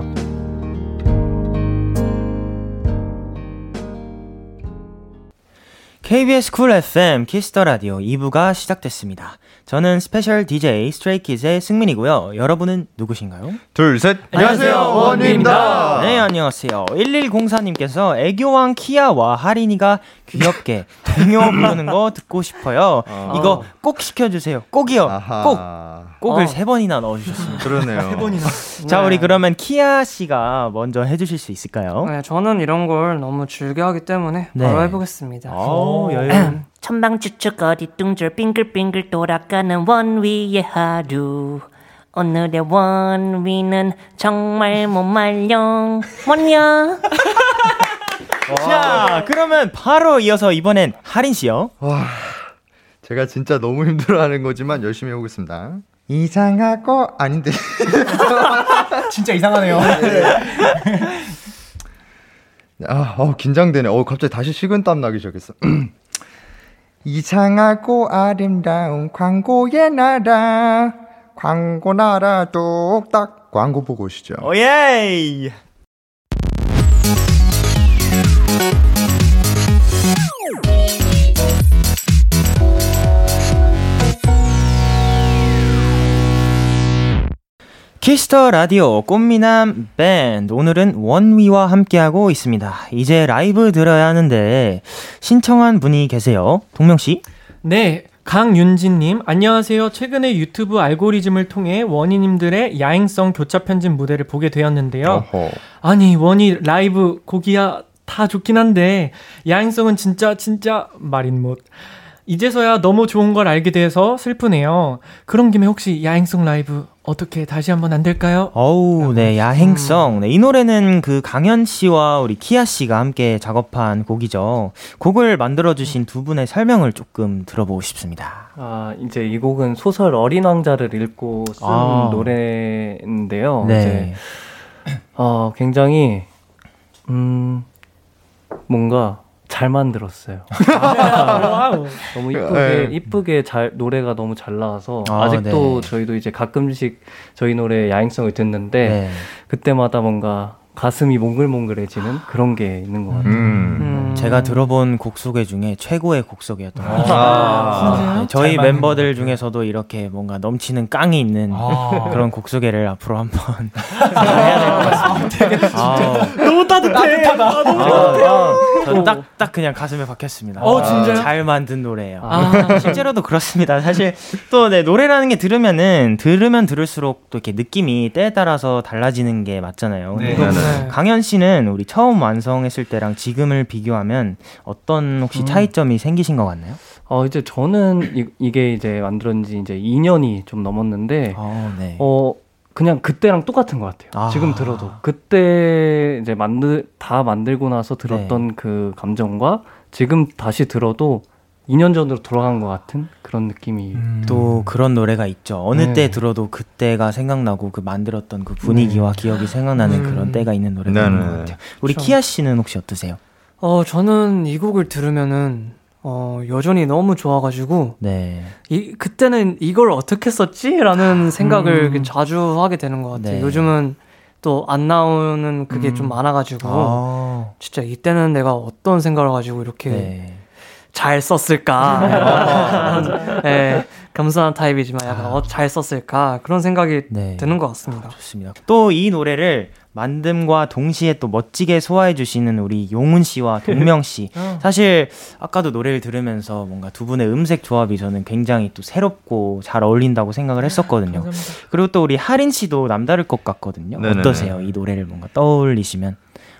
KBS Cool FM Kiss the Radio 2부가 시작됐습니다. 저는 스페셜 DJ Stray Kids의 승민이고요. 여러분은 누구신가요? 둘, 셋! 안녕하세요, 원우입니다. 네, 안녕하세요. 1104님께서 애교왕 키아와 하린이가 귀엽게 동요 부르는 거 듣고 싶어요. 이거 꼭 시켜주세요. 꼭이요. 꼭을 세 번이나 넣어주셨습니다. 그러네요. 세 번이나. 자, 우리 그러면 키아 씨가 먼저 해주실 수 있을까요? 네, 저는 이런 걸 너무 즐겨하기 때문에 바로 해보겠습니다. 오, 여유. 천방지축 어디뚱절 빙글빙글 돌아가는 원위의 하루, 오늘의 원위는 정말 못 말려 원위야. 자, 그러면 바로 이어서 이번엔 하린씨요. 와, 제가 진짜 너무 힘들어하는 거지만 열심히 해보겠습니다. 이상하고 아닌데 진짜 이상하네요. 긴장되네. 갑자기 다시 식은땀 나기 시작했어. 이상하고 아름다운 광고의 나라, 광고 나라 뚝딱. 광고 보고 오시죠. 오예. 키스터 라디오 꽃미남 밴드, 오늘은 원위와 함께하고 있습니다. 이제 라이브 들어야 하는데 신청한 분이 계세요. 동명씨. 네, 강윤진님 안녕하세요. 최근에 유튜브 알고리즘을 통해 원희님들의 야행성 교차 편집 무대를 보게 되었는데요. 어허. 아니, 원희 라이브 곡이야 다 좋긴 한데 야행성은 진짜 말인 못. 이제서야 너무 좋은 걸 알게 돼서 슬프네요. 그런 김에 혹시 야행성 라이브 어떻게 다시 한번 안 될까요? 어우, 네, 야행성. 네, 이 노래는 그 강현 씨와 우리 키아 씨가 함께 작업한 곡이죠. 곡을 만들어주신 두 분의 설명을 조금 들어보고 싶습니다. 아, 이제 이 곡은 소설 어린 왕자를 읽고 쓴 노래인데요. 네. 이제, 굉장히, 뭔가, 잘 만들었어요. 너무 이쁘게 잘 노래가 너무 잘 나와서 아직도 저희도 이제 가끔씩 저희 노래 야행성을 듣는데 그때마다 뭔가 가슴이 몽글몽글해지는 그런 게 있는 것 같아요. 제가 들어본 곡 소개 중에 최고의 곡 소개였던 것 같아요. 네, 저희 멤버들 중에서도 이렇게 뭔가 넘치는 깡이 있는 그런 곡 소개를 앞으로 한번 해야 될 것 같습니다. 너무 따뜻해. 전 딱 그냥 가슴에 박혔습니다. 잘 만든 노래예요. 실제로도 그렇습니다. 사실 또 네, 노래라는 게 들으면 들을수록 또 이렇게 느낌이 때에 따라서 달라지는 게 맞잖아요. 네. 네. 강현 씨는 우리 처음 완성했을 때랑 지금을 비교하면 어떤 혹시 차이점이 생기신 것 같나요? 이제 저는 이게 이제 만들어진 지 이제 2년이 좀 넘었는데, 그냥 그때랑 똑같은 것 같아요. 지금 들어도. 그때 이제 다 만들고 나서 들었던 그 감정과 지금 다시 들어도 2년 전으로 돌아간 것 같은 그런 느낌이. 또 그런 노래가 있죠. 어느 때 들어도 그때가 생각나고 그 만들었던 그 분위기와 기억이 생각나는 그런 때가 있는 노래가 있는 것 같아요. 우리 키아 씨는 혹시 어떠세요? 저는 이 곡을 들으면은 여전히 너무 좋아가지고 그때는 이걸 어떻게 썼지라는 생각을 자주 하게 되는 것 같아요. 요즘은 또 안 나오는 그게 좀 많아가지고 진짜 이때는 내가 어떤 생각을 가지고 이렇게 잘 썼을까. 네, 겸손한 타입이지만 약간 잘 썼을까 그런 생각이 드는 것 같습니다. 좋습니다. 또 이 노래를 만듦과 동시에 또 멋지게 소화해 주시는 우리 용훈 씨와 동명 씨. 사실 아까도 노래를 들으면서 뭔가 두 분의 음색 조합이 저는 굉장히 또 새롭고 잘 어울린다고 생각을 했었거든요. 그리고 또 우리 하린 씨도 남다를 것 같거든요. 네네네. 어떠세요? 이 노래를 뭔가 떠올리시면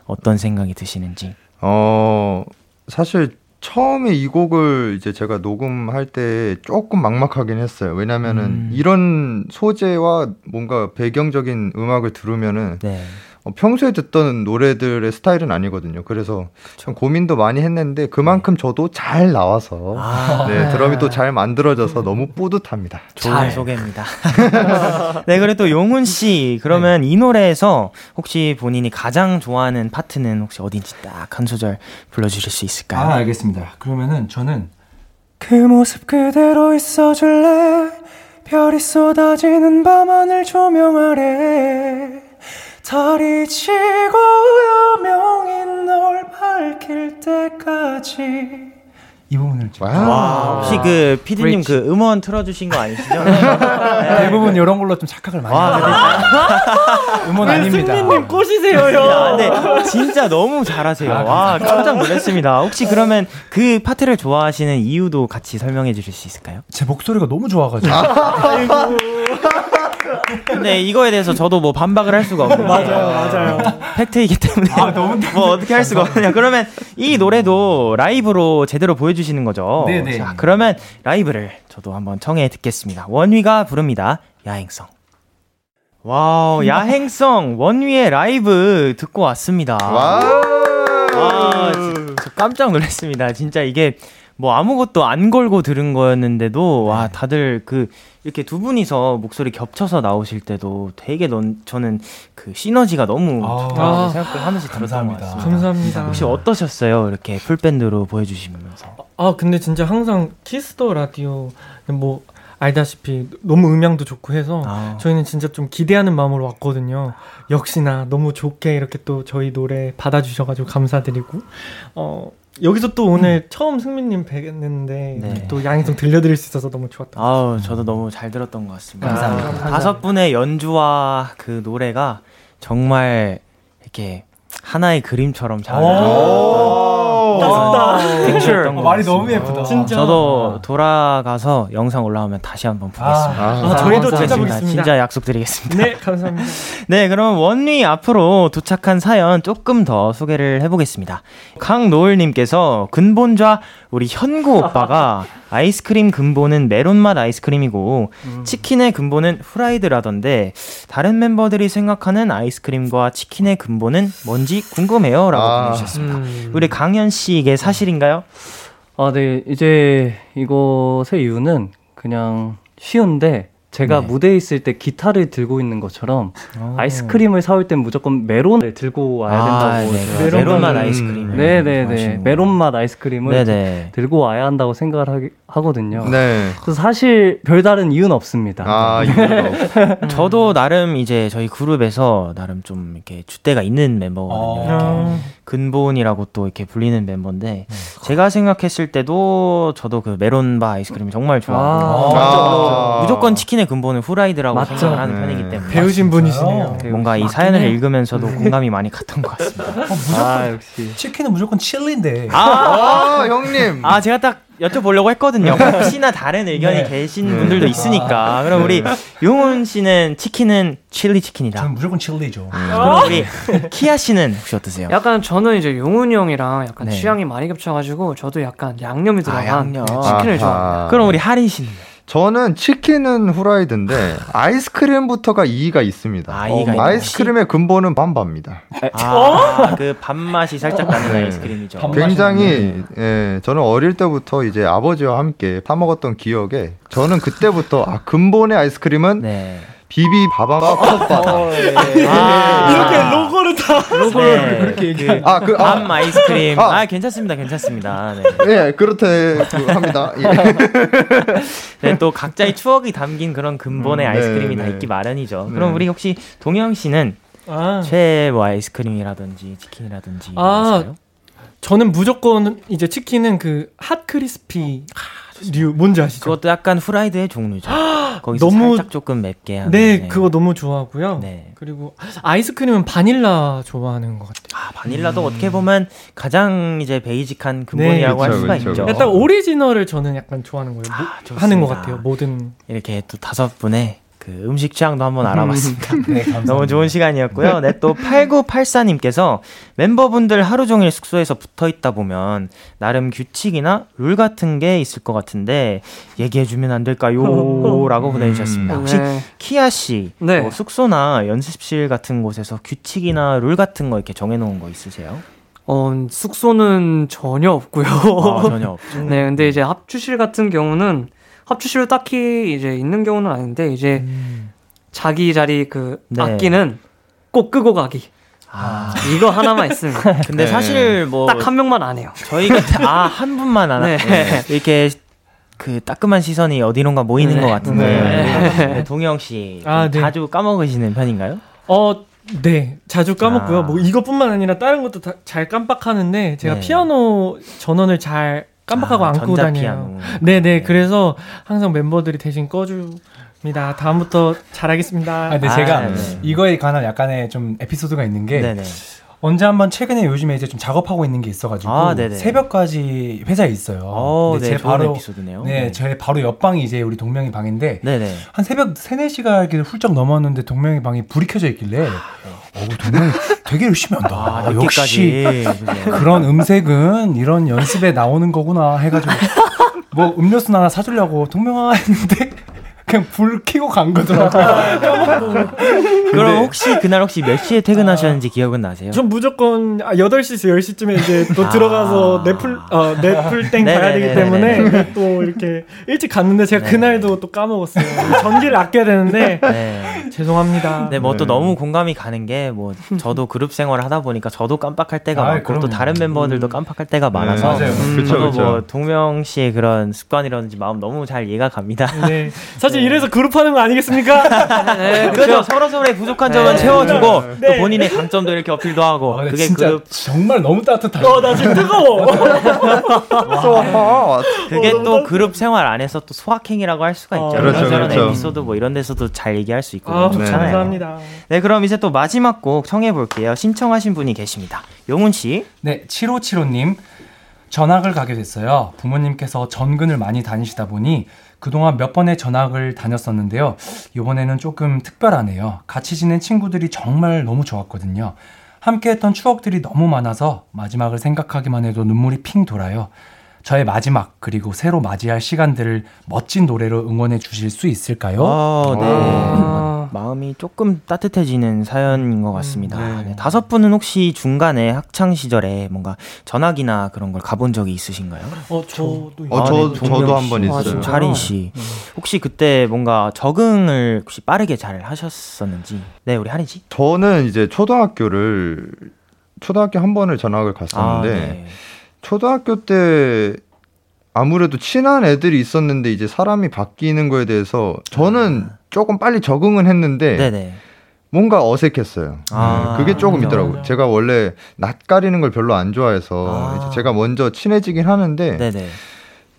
어떤 생각이 드시는지. 사실 처음에 이 곡을 이제 제가 녹음할 때 조금 막막하긴 했어요. 왜냐면은 이런 소재와 뭔가 배경적인 음악을 들으면은 평소에 듣던 노래들의 스타일은 아니거든요. 그래서 참 고민도 많이 했는데 그만큼 저도 잘 나와서 드럼이 또 잘 만들어져서 너무 뿌듯합니다. 좋은 소개입니다. 네, 그리고 또 용훈 씨, 그러면 이 노래에서 혹시 본인이 가장 좋아하는 파트는 혹시 어딘지 딱 한 소절 불러주실 수 있을까요? 알겠습니다. 그러면은 저는 그 모습 그대로 있어줄래, 별이 쏟아지는 밤하늘 조명하래, 달이 지고 여명이 널 밝힐 때까지 이 부분을 찍고. 혹시 그 PD님 그 음원 틀어주신 거 아니시죠? 네. 대부분 이런 걸로 좀 착각을 많이 하거든요. 음원 아닙니다. 승민님 꼬시세요. 네, 진짜 너무 잘하세요. 와, 깜짝 놀랐습니다. 혹시 그러면 그 파트를 좋아하시는 이유도 같이 설명해 주실 수 있을까요? 제 목소리가 너무 좋아가지고. 아이고. 근데 이거에 대해서 저도 뭐 반박을 할 수가 없는 게 맞아요. 팩트이기 때문에 뭐 어떻게 할 수가 없느냐. 그러면 이 노래도 라이브로 제대로 보여주시는 거죠? 네네. 자, 그러면 라이브를 저도 한번 청해 듣겠습니다. 원위가 부릅니다. 야행성. 와우, 야행성 원위의 라이브 듣고 왔습니다. 와, 저 깜짝 놀랐습니다. 진짜 이게 뭐 아무것도 안 걸고 들은 거였는데도 와, 다들 그 이렇게 두 분이서 목소리 겹쳐서 나오실 때도 되게 저는 그 시너지가 너무 좋다고 생각을 하면서 들었던 것 같습니다. 감사합니다. 혹시 어떠셨어요? 이렇게 풀밴드로 보여주시면서. 아, 근데 진짜 항상 키스 더 라디오 뭐 알다시피 너무 음향도 좋고 해서 저희는 진짜 좀 기대하는 마음으로 왔거든요. 역시나 너무 좋게 이렇게 또 저희 노래 받아주셔가지고 감사드리고 여기서 또 오늘 처음 승민님 뵀는데 또 양희성 들려드릴 수 있어서 너무 좋았던 것 같습니다. 저도 너무 잘 들었던 것 같습니다. 감사합니다. 감사합니다. 다섯 분의 연주와 그 노래가 정말 이렇게 하나의 그림처럼 잘 따뜻한 말이 너무 예쁘다. 진짜. 저도 돌아가서 영상 올라오면 다시 한번 보겠습니다. 저희도 찾아보겠습니다. 진짜 약속드리겠습니다. 네, 감사합니다. 네, 그럼 원위 앞으로 도착한 사연 조금 더 소개를 해보겠습니다. 강노을님께서 근본좌 우리 현구 오빠가 아이스크림 근본은 메론맛 아이스크림이고 치킨의 근본은 후라이드라던데 다른 멤버들이 생각하는 아이스크림과 치킨의 근본은 뭔지 궁금해요 라고 보내주셨습니다. 우리 강현씨 이게 사실인가요? 아, 네, 이제 이것의 이유는 그냥 쉬운데 제가 무대에 있을 때 기타를 들고 있는 것처럼 아이스크림을 사올 땐 무조건 메론을 들고 와야 된다고. 메론맛 아이스크림. 네네네. 메론맛 아이스크림을 들고 와야 한다고 생각을 하거든요. 네. 그래서 사실 별다른 이유는 없습니다. 저도 나름 이제 저희 그룹에서 나름 좀 이렇게 줏대가 있는 멤버거든요. 근본이라고 또 이렇게 불리는 멤버인데 제가 생각했을 때도 저도 그 메론바 아이스크림이 정말 좋아하고 무조건 치킨의 근본은 후라이드라고 생각을 하는 편이기 때문에 배우신 분이시네요. 뭔가 이 사연을 읽으면서도 공감이 많이 갔던 것 같습니다. 무조건 역시 치킨은 무조건 칠리인데. 형님. 제가 딱 여쭤보려고 했거든요. 혹시나 다른 의견이 계신 분들도 있으니까. 그럼 우리 용훈 씨는 치킨은 칠리 치킨이다. 저는 무조건 칠리죠. 그럼 우리 키아 씨는 혹시 어떠세요? 약간 저는 이제 용훈이 형이랑 약간 취향이 많이 겹쳐가지고 저도 약간 양념이 들어간 치킨을 좋아합니다. 그럼 우리 하린 씨는? 저는 치킨은 후라이드인데 아이스크림부터가 이의가 있습니다. 아이스크림의 근본은 밤바입니다. 그 밥맛이 살짝 나는 아이스크림이죠. 굉장히 저는 어릴 때부터 이제 아버지와 함께 사 먹었던 기억에 저는 그때부터 근본의 아이스크림은 비비바바바 컵바다. 이렇게 로고를 다 그렇게 얘기해요. 밤 아이스크림. 괜찮습니다. 네, 그렇게 합니다. 네, 또 각자의 추억이 담긴 그런 근본의 아이스크림이 다 있기 마련이죠. 그럼 우리 혹시 동영 씨는 최애 뭐 아이스크림이라든지 치킨이라든지 있어요? 저는 무조건 이제 치킨은 그 핫크리스피 류 뭔지 아시죠? 그것도 약간 후라이드의 종류죠. 거기서 너무 살짝 조금 맵게 하는. 네, 그거 너무 좋아하고요. 네. 그리고 아이스크림은 바닐라 좋아하는 것 같아요. 바닐라도 어떻게 보면 가장 이제 베이직한 근본이라고 할 수가 있죠. 일단 오리지널을 저는 약간 좋아하는 거예요. 하는 것 같아요. 모든 이렇게 또 다섯 분의 그 음식 취향도 한번 알아봤습니다. 네, 너무 좋은 시간이었고요. 네, 또 8984님께서 멤버분들 하루 종일 숙소에서 붙어있다 보면 나름 규칙이나 룰 같은 게 있을 것 같은데 얘기해주면 안 될까요? 라고 보내주셨습니다. 혹시 키아씨 뭐 숙소나 연습실 같은 곳에서 규칙이나 룰 같은 거 이렇게 정해놓은 거 있으세요? 숙소는 전혀 없고요. 전혀 없죠. 네, 근데 이제 합주실 같은 경우는 합주실로 딱히 이제 있는 경우는 아닌데 이제 자기 자리 그 악기는 꼭 끄고 가기. 이거 하나만 있습니다. 근데 사실 뭐 딱 한 명만 안 해요. 저희가 한 분만 안 해요. 이렇게 그 따끔한 시선이 어디론가 모이는 것 같은데 동영 씨 자주 까먹으시는 편인가요? 네, 자주 까먹고요. 뭐 이것뿐만 아니라 다른 것도 다 잘 깜빡하는데 제가 피아노 전원을 잘 깜빡하고 안고 다녀요. 네네. 그래서 항상 멤버들이 대신 꺼줍니다. 다음부터 잘하겠습니다. 근데 제가 이거에 관한 약간의 좀 에피소드가 있는 게 네네. 언제 한번 최근에 요즘에 이제 좀 작업하고 있는 게 있어가지고 새벽까지 회사에 있어요. 오, 근데 네, 제 바로 에피소드네요. 네, 네, 제 바로 옆방이 이제 우리 동명이 방인데 네네. 한 새벽 3, 4시가 훌쩍 넘었는데 동명이 방에 불이 켜져 있길래 어, 동명이 되게 열심히 한다. 아, 역시 그런 음색은 이런 연습에 나오는 거구나 해가지고 뭐 음료수나 하나 사주려고 동명아 했는데 그냥 불 켜고 간 거더라고요. 그럼 혹시 그날 혹시 몇 시에 퇴근하셨는지 기억은 나세요? 전 무조건 8시에서 10시쯤에 이제 또 들어가서 넷플 땡 봐야 되기 때문에 또 이렇게 일찍 갔는데 제가 네네. 그날도 또 까먹었어요. 전기를 아껴야 되는데 네. 죄송합니다. 네, 뭐 또 너무 공감이 가는 게 뭐 저도 그룹 생활을 하다 보니까 저도 깜빡할 때가 많고 또 다른 멤버들도 깜빡할 때가 많아서 네, 저도 뭐 동명 씨의 그런 습관이라든지 마음 너무 잘 이해가 갑니다. 네. 사실 이래서 그룹하는 거 아니겠습니까? 네, 그렇죠. 서로서로의 부족한 점은 채워주고 네. 또 본인의 강점도 이렇게 어필도 하고 그게 진짜 그룹 정말 너무 따뜻하다. 나 지금 뜨거워. 와, 그게 또 그룹 생활 안에서 또 소확행이라고 할 수가 있죠. 그렇죠, 이런 그렇죠. 에피소드 뭐 이런 데서도 잘 얘기할 수 있고 좋잖아요. 감사합니다. 네, 그럼 이제 또 마지막 곡 청해볼게요. 신청하신 분이 계십니다. 용훈 씨. 네, 7575님. 전학을 가게 됐어요. 부모님께서 전근을 많이 다니시다 보니 그동안 몇 번의 전학을 다녔었는데요. 이번에는 조금 특별하네요. 같이 지낸 친구들이 정말 너무 좋았거든요. 함께했던 추억들이 너무 많아서 마지막을 생각하기만 해도 눈물이 핑 돌아요. 저의 마지막 그리고 새로 맞이할 시간들을 멋진 노래로 응원해 주실 수 있을까요? 아, 네. 마음이 조금 따뜻해지는 사연인 것 같습니다. 네. 5분은 혹시 중간에 학창시절에 뭔가 전학이나 그런 걸 가본 적이 있으신가요? 저도 한번 있어요. 하린 씨 혹시 그때 뭔가 적응을 혹시 빠르게 잘 하셨었는지. 네, 우리 하린 씨. 저는 이제 초등학교 한 번을 전학을 갔었는데 네. 초등학교 때 아무래도 친한 애들이 있었는데 이제 사람이 바뀌는 거에 대해서 저는 조금 빨리 적응은 했는데 네네. 뭔가 어색했어요. 그게 조금 있더라고요. 제가 원래 낯가리는 걸 별로 안 좋아해서 이제 제가 먼저 친해지긴 하는데 네네.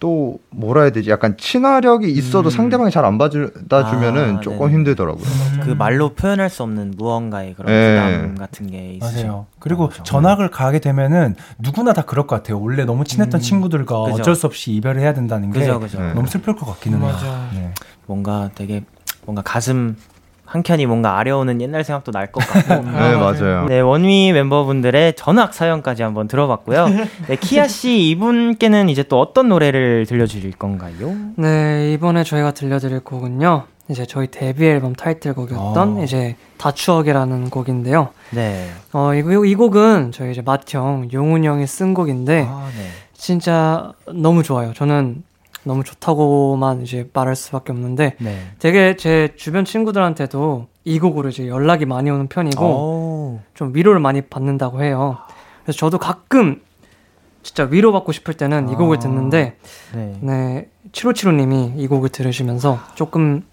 또 뭐라 해야 되지? 약간 친화력이 있어도 상대방이 잘 안 받아주면은 조금 네네. 힘들더라고요. 그 말로 표현할 수 없는 무언가의 그런 부담 같은 게 있어요. 그리고 전학을 가게 되면은 누구나 다 그럴 것 같아요. 원래 너무 친했던 친구들과 그죠. 어쩔 수 없이 이별을 해야 된다는 게 그죠. 너무 슬플 것 같기는 해요. 네. 뭔가 되게 뭔가 가슴 한켠이 뭔가 아려오는 옛날 생각도 날 것 같고. 네, 맞아요. 네, 원위 멤버분들의 전학 사연까지 한번 들어봤고요. 네, 키아 씨, 이분께는 이제 또 어떤 노래를 들려주실 건가요? 네, 이번에 저희가 들려드릴 곡은요. 이제 저희 데뷔 앨범 타이틀곡이었던 이제 다 추억이라는 곡인데요. 네. 이 곡은 저희 이제 맏형 용훈 형이 쓴 곡인데 네. 진짜 너무 좋아요. 저는 너무 좋다고만 이제 말할 수밖에 없는데 되게 제 주변 친구들한테도 이 곡으로 이제 연락이 많이 오는 편이고 좀 위로를 많이 받는다고 해요. 그래서 저도 가끔 진짜 위로받고 싶을 때는 이 곡을 듣는데 네, 7575님이 이 곡을 들으시면서 조금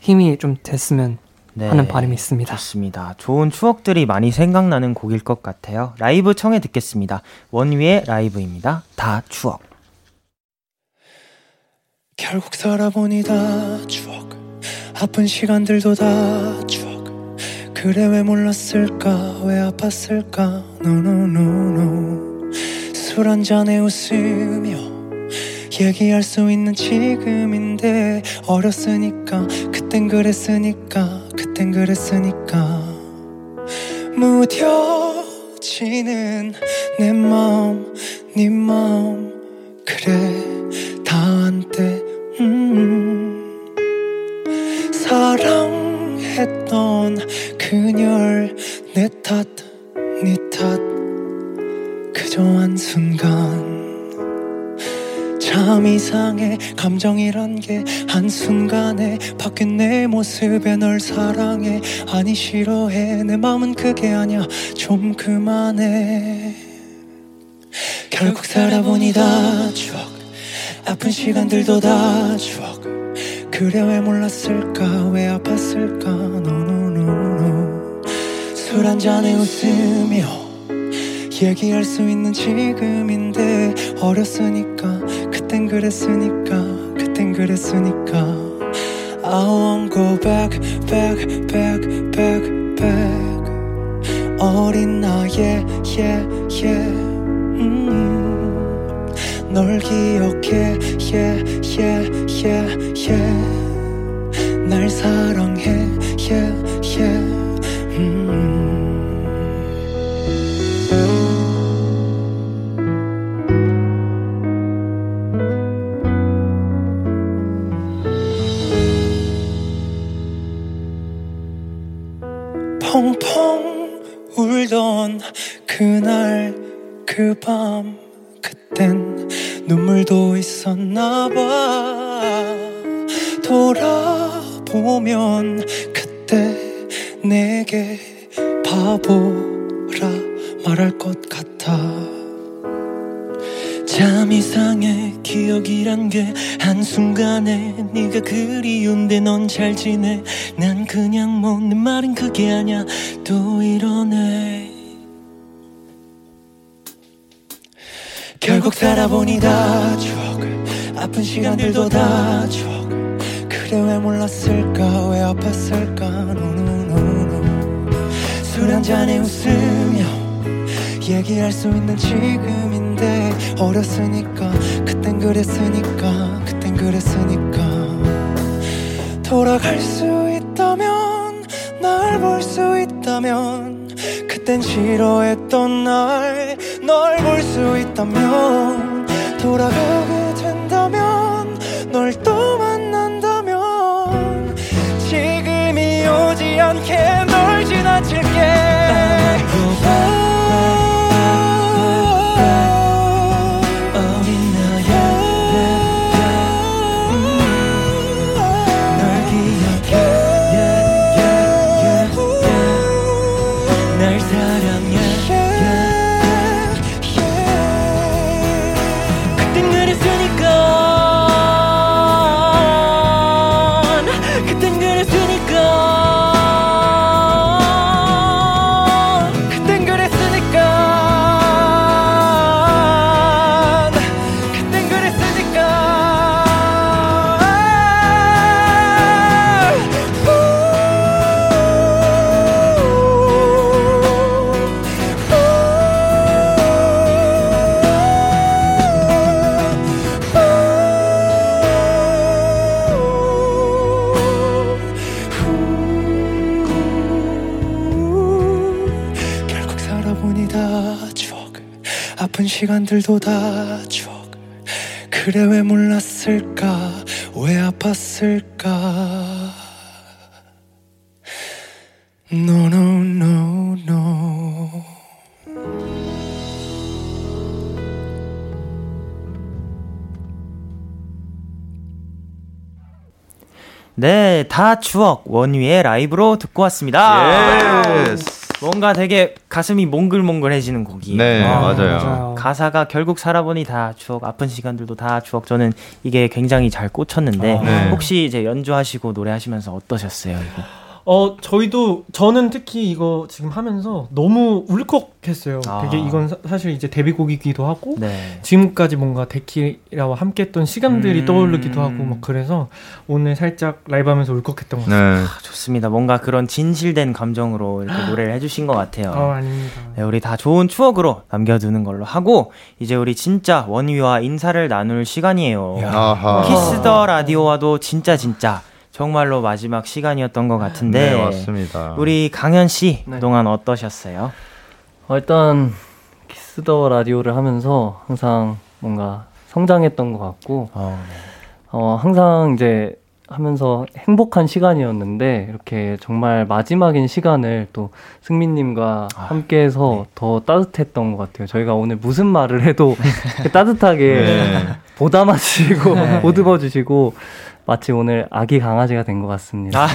힘이 좀 됐으면 하는 바람이 있습니다. 좋습니다. 좋은 추억들이 많이 생각나는 곡일 것 같아요. 라이브 청해 듣겠습니다. 원위의 라이브입니다. 다 추억. 결국 살아보니 다 추억. 아픈 시간들도 다 추억. 그래 왜 몰랐을까 왜 아팠을까 노노노노. 술 한잔에 웃으며 얘기할 수 있는 지금인데 어렸으니까 그땐 그랬으니까 무뎌지는 내 마음 네 마음 그래 다 한때 사랑했던 그녀를 내 탓, 네 탓 그저 한순간 참 이상해 감정이란 게 한순간에 바뀐 내 모습에 널 사랑해 아니 싫어해 내 맘은 그게 아니야 좀 그만해 결국 살아보니 다 추억 아픈 시간들도 다 추억 그래 왜 몰랐을까 왜 아팠을까 노노노노 술 한잔에 웃으며 얘기할 수 있는 지금인데 어렸으니까 그땐 그랬으니까 I won't go back, back, back, back, back 어린 나 yeah 널 기억해 yeah 날 사랑해 yeah 펑펑 울던 그날 그 밤 그땐 눈물도 있었나봐 돌아보면 그때 내게 바보라 말할 것 같아 참 이상해 기억이란 게 한순간에 네가 그리운데 넌 잘 지내 난 그냥 뭐 내 말은 그게 아냐 또 이러네 결국 살아보니 다 추억 아픈 시간들도 다 추억 그래 왜 몰랐을까 왜 아팠을까 노노노노 술 한잔에 웃으며 얘기할 수 있는 지금인데 어렸으니까 그땐 그랬으니까 돌아갈 수 있다면 날 볼 수 있다면 그땐 싫어했던 날 널 볼 수 있다면 돌아가게 된다면 널 또 만난다면 지금이 오지 않게 널 지나칠게 어린 나야 널 기억해 날 사랑해 시간들도 다 추억 그래 왜 몰랐을까 왜 아팠을까 No no no no 네, 다 추억 원위의 라이브로 듣고 왔습니다. 예스. 뭔가 되게 가슴이 몽글몽글해지는 곡이에요. 네, 맞아요. 가사가 결국 살아보니 다 추억, 아픈 시간들도 다 추억. 저는 이게 굉장히 잘 꽂혔는데 네. 혹시 이제 연주하시고 노래하시면서 어떠셨어요? 이거? 저는 특히 이거 지금 하면서 너무 울컥했어요. 되게 이건 사실 이제 데뷔곡이기도 하고 네. 지금까지 뭔가 데키라와 함께했던 시간들이 떠오르기도 하고 막 그래서 오늘 살짝 라이브하면서 울컥했던 것 같아요. 네. 아, 좋습니다. 뭔가 그런 진실된 감정으로 이렇게 노래를 해주신 것 같아요. 아닙니다. 네, 우리 다 좋은 추억으로 남겨두는 걸로 하고 이제 우리 진짜 원위와 인사를 나눌 시간이에요. 키스 더 라디오와도 진짜 정말로 마지막 시간이었던 것 같은데 네, 맞습니다. 우리 강현 씨 네. 그동안 어떠셨어요? 일단 키스 더 라디오를 하면서 항상 뭔가 성장했던 것 같고 네. 항상 이제 하면서 행복한 시간이었는데 이렇게 정말 마지막인 시간을 또 승민님과 함께해서 네. 더 따뜻했던 것 같아요. 저희가 오늘 무슨 말을 해도 따뜻하게 네. 보담하시고 네. 보듬어주시고 마치 오늘 아기 강아지가 된 것 같습니다.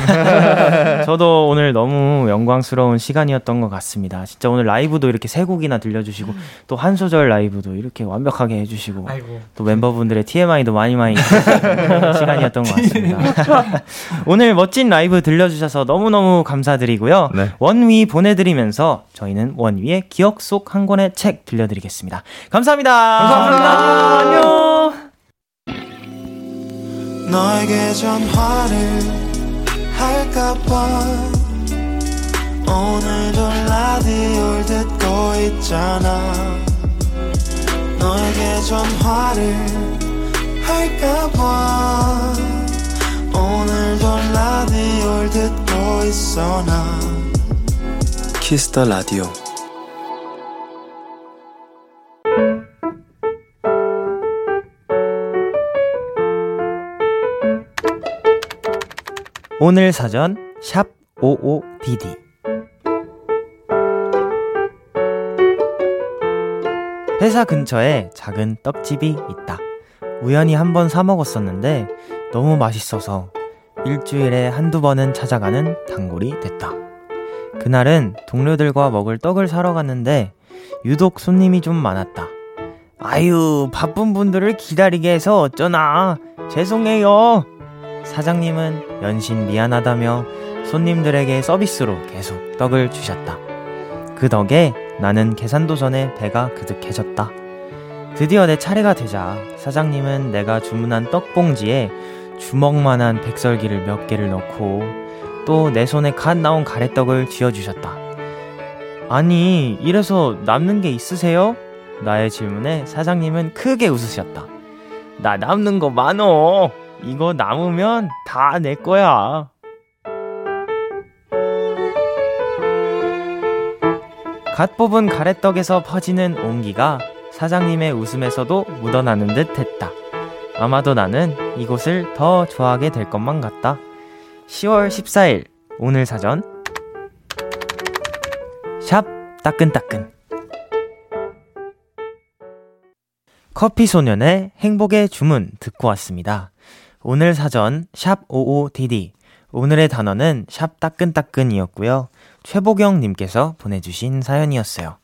저도 오늘 너무 영광스러운 시간이었던 것 같습니다. 진짜 오늘 라이브도 이렇게 세 곡이나 들려주시고 또 한 소절 라이브도 이렇게 완벽하게 해주시고 아이고. 또 멤버분들의 TMI도 많이 시간이었던 것 같습니다. 오늘 멋진 라이브 들려주셔서 너무너무 감사드리고요. 네. 원위 보내드리면서 저희는 원위의 기억 속 한 권의 책 들려드리겠습니다. 감사합니다. 감사합니다. 안녕. 너에게 전화를 할까봐 오늘도 라디오를 듣고 있잖아. 너에게 전화를 할까봐 오늘도 라디오를 듣고 있어 나. Kiss the Radio. 오늘 사전 샵 55DD. 회사 근처에 작은 떡집이 있다. 우연히 한번 사 먹었었는데 너무 맛있어서 일주일에 한두 번은 찾아가는 단골이 됐다. 그날은 동료들과 먹을 떡을 사러 갔는데 유독 손님이 좀 많았다. 아유, 바쁜 분들을 기다리게 해서 어쩌나, 죄송해요. 사장님은 연신 미안하다며 손님들에게 서비스로 계속 떡을 주셨다. 그 덕에 나는 계산도선에 배가 그득해졌다. 드디어 내 차례가 되자 사장님은 내가 주문한 떡봉지에 주먹만한 백설기를 몇 개를 넣고 또 내 손에 갓 나온 가래떡을 쥐어주셨다. 아니, 이래서 남는 게 있으세요? 나의 질문에 사장님은 크게 웃으셨다. 나 남는 거 많어. 이거 남으면 다 내 거야. 갓 뽑은 가래떡에서 퍼지는 온기가 사장님의 웃음에서도 묻어나는 듯 했다. 아마도 나는 이곳을 더 좋아하게 될 것만 같다. 10월 14일 오늘 사전 샵 따끈따끈. 커피소년의 행복의 주문 듣고 왔습니다. 오늘 사전 샵 55DD. 오늘의 단어는 샵 따끈따끈이었고요. 최보경님께서 보내주신 사연이었어요.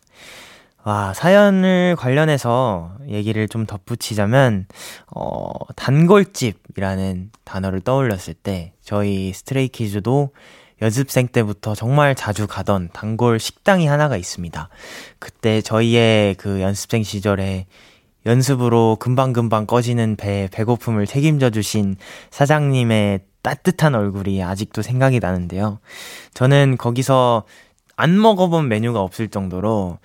와, 사연을 관련해서 얘기를 좀 덧붙이자면 단골집이라는 단어를 떠올렸을 때 저희 스트레이키즈도 연습생 때부터 정말 자주 가던 단골 식당이 하나가 있습니다. 그때 저희의 그 연습생 시절에 연습으로 금방금방 꺼지는 배의 배고픔을 책임져 주신 사장님의 따뜻한 얼굴이 아직도 생각이 나는데요. 저는 거기서 안 먹어본 메뉴가 없을 정도로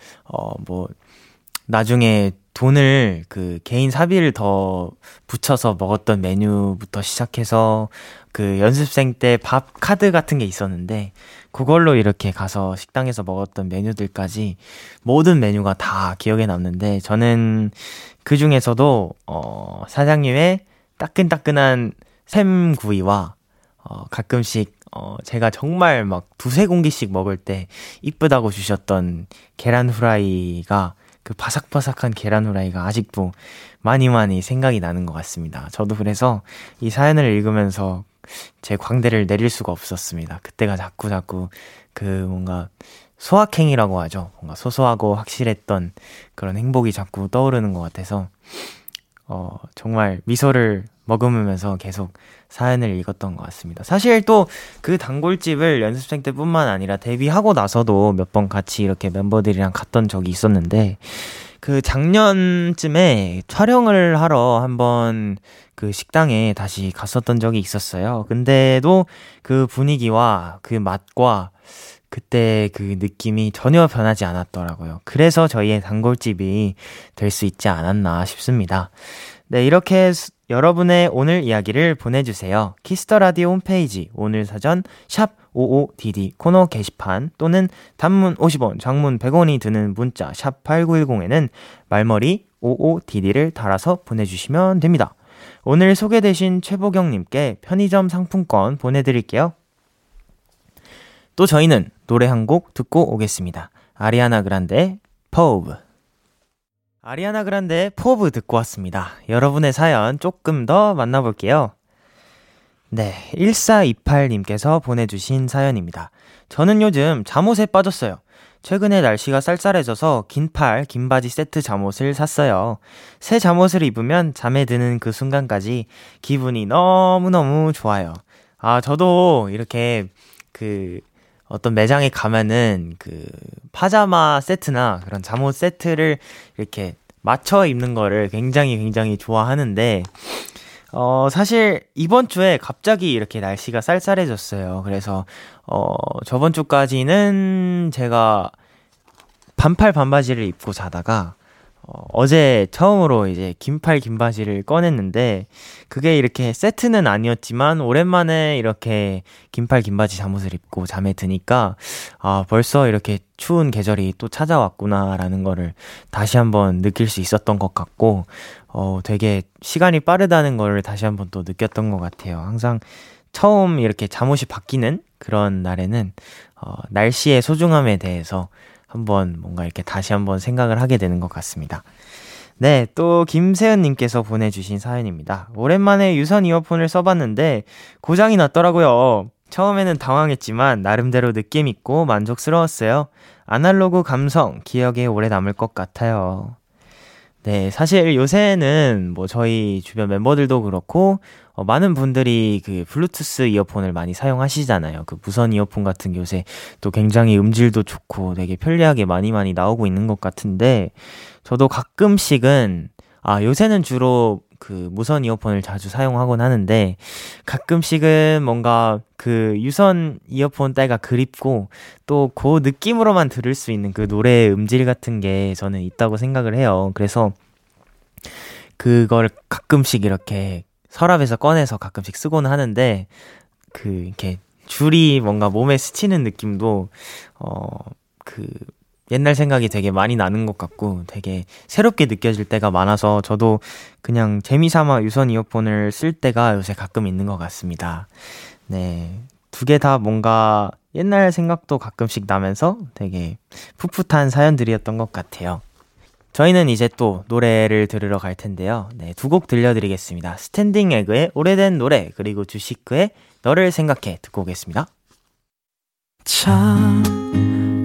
나중에 돈을 그 개인 사비를 더 붙여서 먹었던 메뉴부터 시작해서 그 연습생 때 밥 카드 같은 게 있었는데 그걸로 이렇게 가서 식당에서 먹었던 메뉴들까지 모든 메뉴가 다 기억에 남는데 저는 그 중에서도 사장님의 따끈따끈한 샘구이와 가끔씩 제가 정말 막 두세 공기씩 먹을 때 이쁘다고 주셨던 계란 후라이가, 그 바삭바삭한 계란 후라이가 아직도 많이 생각이 나는 것 같습니다. 저도 그래서 이 사연을 읽으면서 제 광대를 내릴 수가 없었습니다. 그때가 자꾸 그 뭔가 소확행이라고 하죠. 뭔가 소소하고 확실했던 그런 행복이 자꾸 떠오르는 것 같아서 정말 미소를 머금으면서 계속 사연을 읽었던 것 같습니다. 사실 또 그 단골집을 연습생 때뿐만 아니라 데뷔하고 나서도 몇 번 같이 이렇게 멤버들이랑 갔던 적이 있었는데 그 작년쯤에 촬영을 하러 한번 그 식당에 다시 갔었던 적이 있었어요. 근데도 그 분위기와 그 맛과 그때 그 느낌이 전혀 변하지 않았더라고요. 그래서 저희의 단골집이 될 수 있지 않았나 싶습니다. 네, 이렇게 여러분의 오늘 이야기를 보내주세요. 키스더라디오 홈페이지 오늘 사전 샵 55DD 코너 게시판 또는 단문 50원, 장문 100원이 드는 문자 샵 8910에는 말머리 55DD를 달아서 보내주시면 됩니다. 오늘 소개되신 최보경님께 편의점 상품권 보내드릴게요. 또 저희는 노래 한 곡 듣고 오겠습니다. 아리아나 그란데 POV. 아리아나 그란데 POV 듣고 왔습니다. 여러분의 사연 조금 더 만나볼게요. 네, 1428님께서 보내주신 사연입니다. 저는 요즘 잠옷에 빠졌어요. 최근에 날씨가 쌀쌀해져서 긴팔, 긴바지 세트 잠옷을 샀어요. 새 잠옷을 입으면 잠에 드는 그 순간까지 기분이 너무너무 좋아요. 아, 저도 이렇게 그 어떤 매장에 가면은 그 파자마 세트나 그런 잠옷 세트를 이렇게 맞춰 입는 거를 굉장히 좋아하는데 사실 이번 주에 갑자기 이렇게 날씨가 쌀쌀해졌어요. 그래서 저번 주까지는 제가 반팔 반바지를 입고 자다가 어제 처음으로 이제 긴팔 긴바지를 꺼냈는데, 그게 이렇게 세트는 아니었지만 오랜만에 이렇게 긴팔 긴바지 잠옷을 입고 잠에 드니까 아, 벌써 이렇게 추운 계절이 또 찾아왔구나라는 거를 다시 한번 느낄 수 있었던 것 같고, 되게 시간이 빠르다는 거를 다시 한번 또 느꼈던 것 같아요. 항상 처음 이렇게 잠옷이 바뀌는 그런 날에는 날씨의 소중함에 대해서 한번 뭔가 이렇게 다시 한번 생각을 하게 되는 것 같습니다. 네, 또 김세은님께서 보내주신 사연입니다. 오랜만에 유선 이어폰을 써봤는데 고장이 났더라고요. 처음에는 당황했지만 나름대로 느낌 있고 만족스러웠어요. 아날로그 감성, 기억에 오래 남을 것 같아요. 네, 사실 요새는 뭐 저희 주변 멤버들도 그렇고 많은 분들이 그 블루투스 이어폰을 많이 사용하시잖아요. 그 무선 이어폰 같은 게 요새 또 굉장히 음질도 좋고 되게 편리하게 많이 나오고 있는 것 같은데, 저도 가끔씩은 요새는 주로 그 무선 이어폰을 자주 사용하곤 하는데, 가끔씩은 뭔가 그 유선 이어폰 때가 그립고 또 그 느낌으로만 들을 수 있는 그 노래의 음질 같은 게 저는 있다고 생각을 해요. 그래서 그걸 가끔씩 이렇게 서랍에서 꺼내서 가끔씩 쓰곤 하는데, 그 이렇게 줄이 뭔가 몸에 스치는 느낌도 그 옛날 생각이 되게 많이 나는 것 같고 되게 새롭게 느껴질 때가 많아서 저도 그냥 재미삼아 유선 이어폰을 쓸 때가 요새 가끔 있는 것 같습니다. 네, 두 개 다 뭔가 옛날 생각도 가끔씩 나면서 되게 풋풋한 사연들이었던 것 같아요. 저희는 이제 또 노래를 들으러 갈 텐데요. 네, 두 곡 들려드리겠습니다. 스탠딩 에그의 오래된 노래, 그리고 주시크의 너를 생각해 듣고 오겠습니다. 참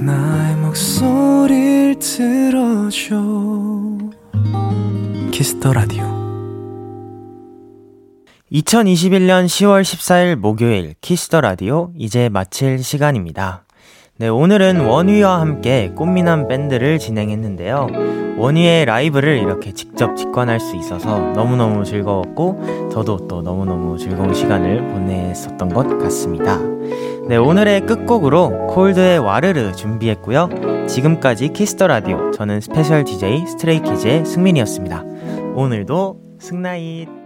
나의 목소리를 들어줘. 키스 더 라디오. 2021년 10월 14일 목요일 키스 더 라디오 이제 마칠 시간입니다. 네, 오늘은 원위와 함께 꽃미남 밴드를 진행했는데요. 원위의 라이브를 이렇게 직접 직관할 수 있어서 너무너무 즐거웠고, 저도 또 너무너무 즐거운 시간을 보냈었던 것 같습니다. 네, 오늘의 끝곡으로 콜드의 와르르 준비했고요. 지금까지 키스 더 라디오, 저는 스페셜 DJ 스트레이키즈의 승민이었습니다. 오늘도 승나잇.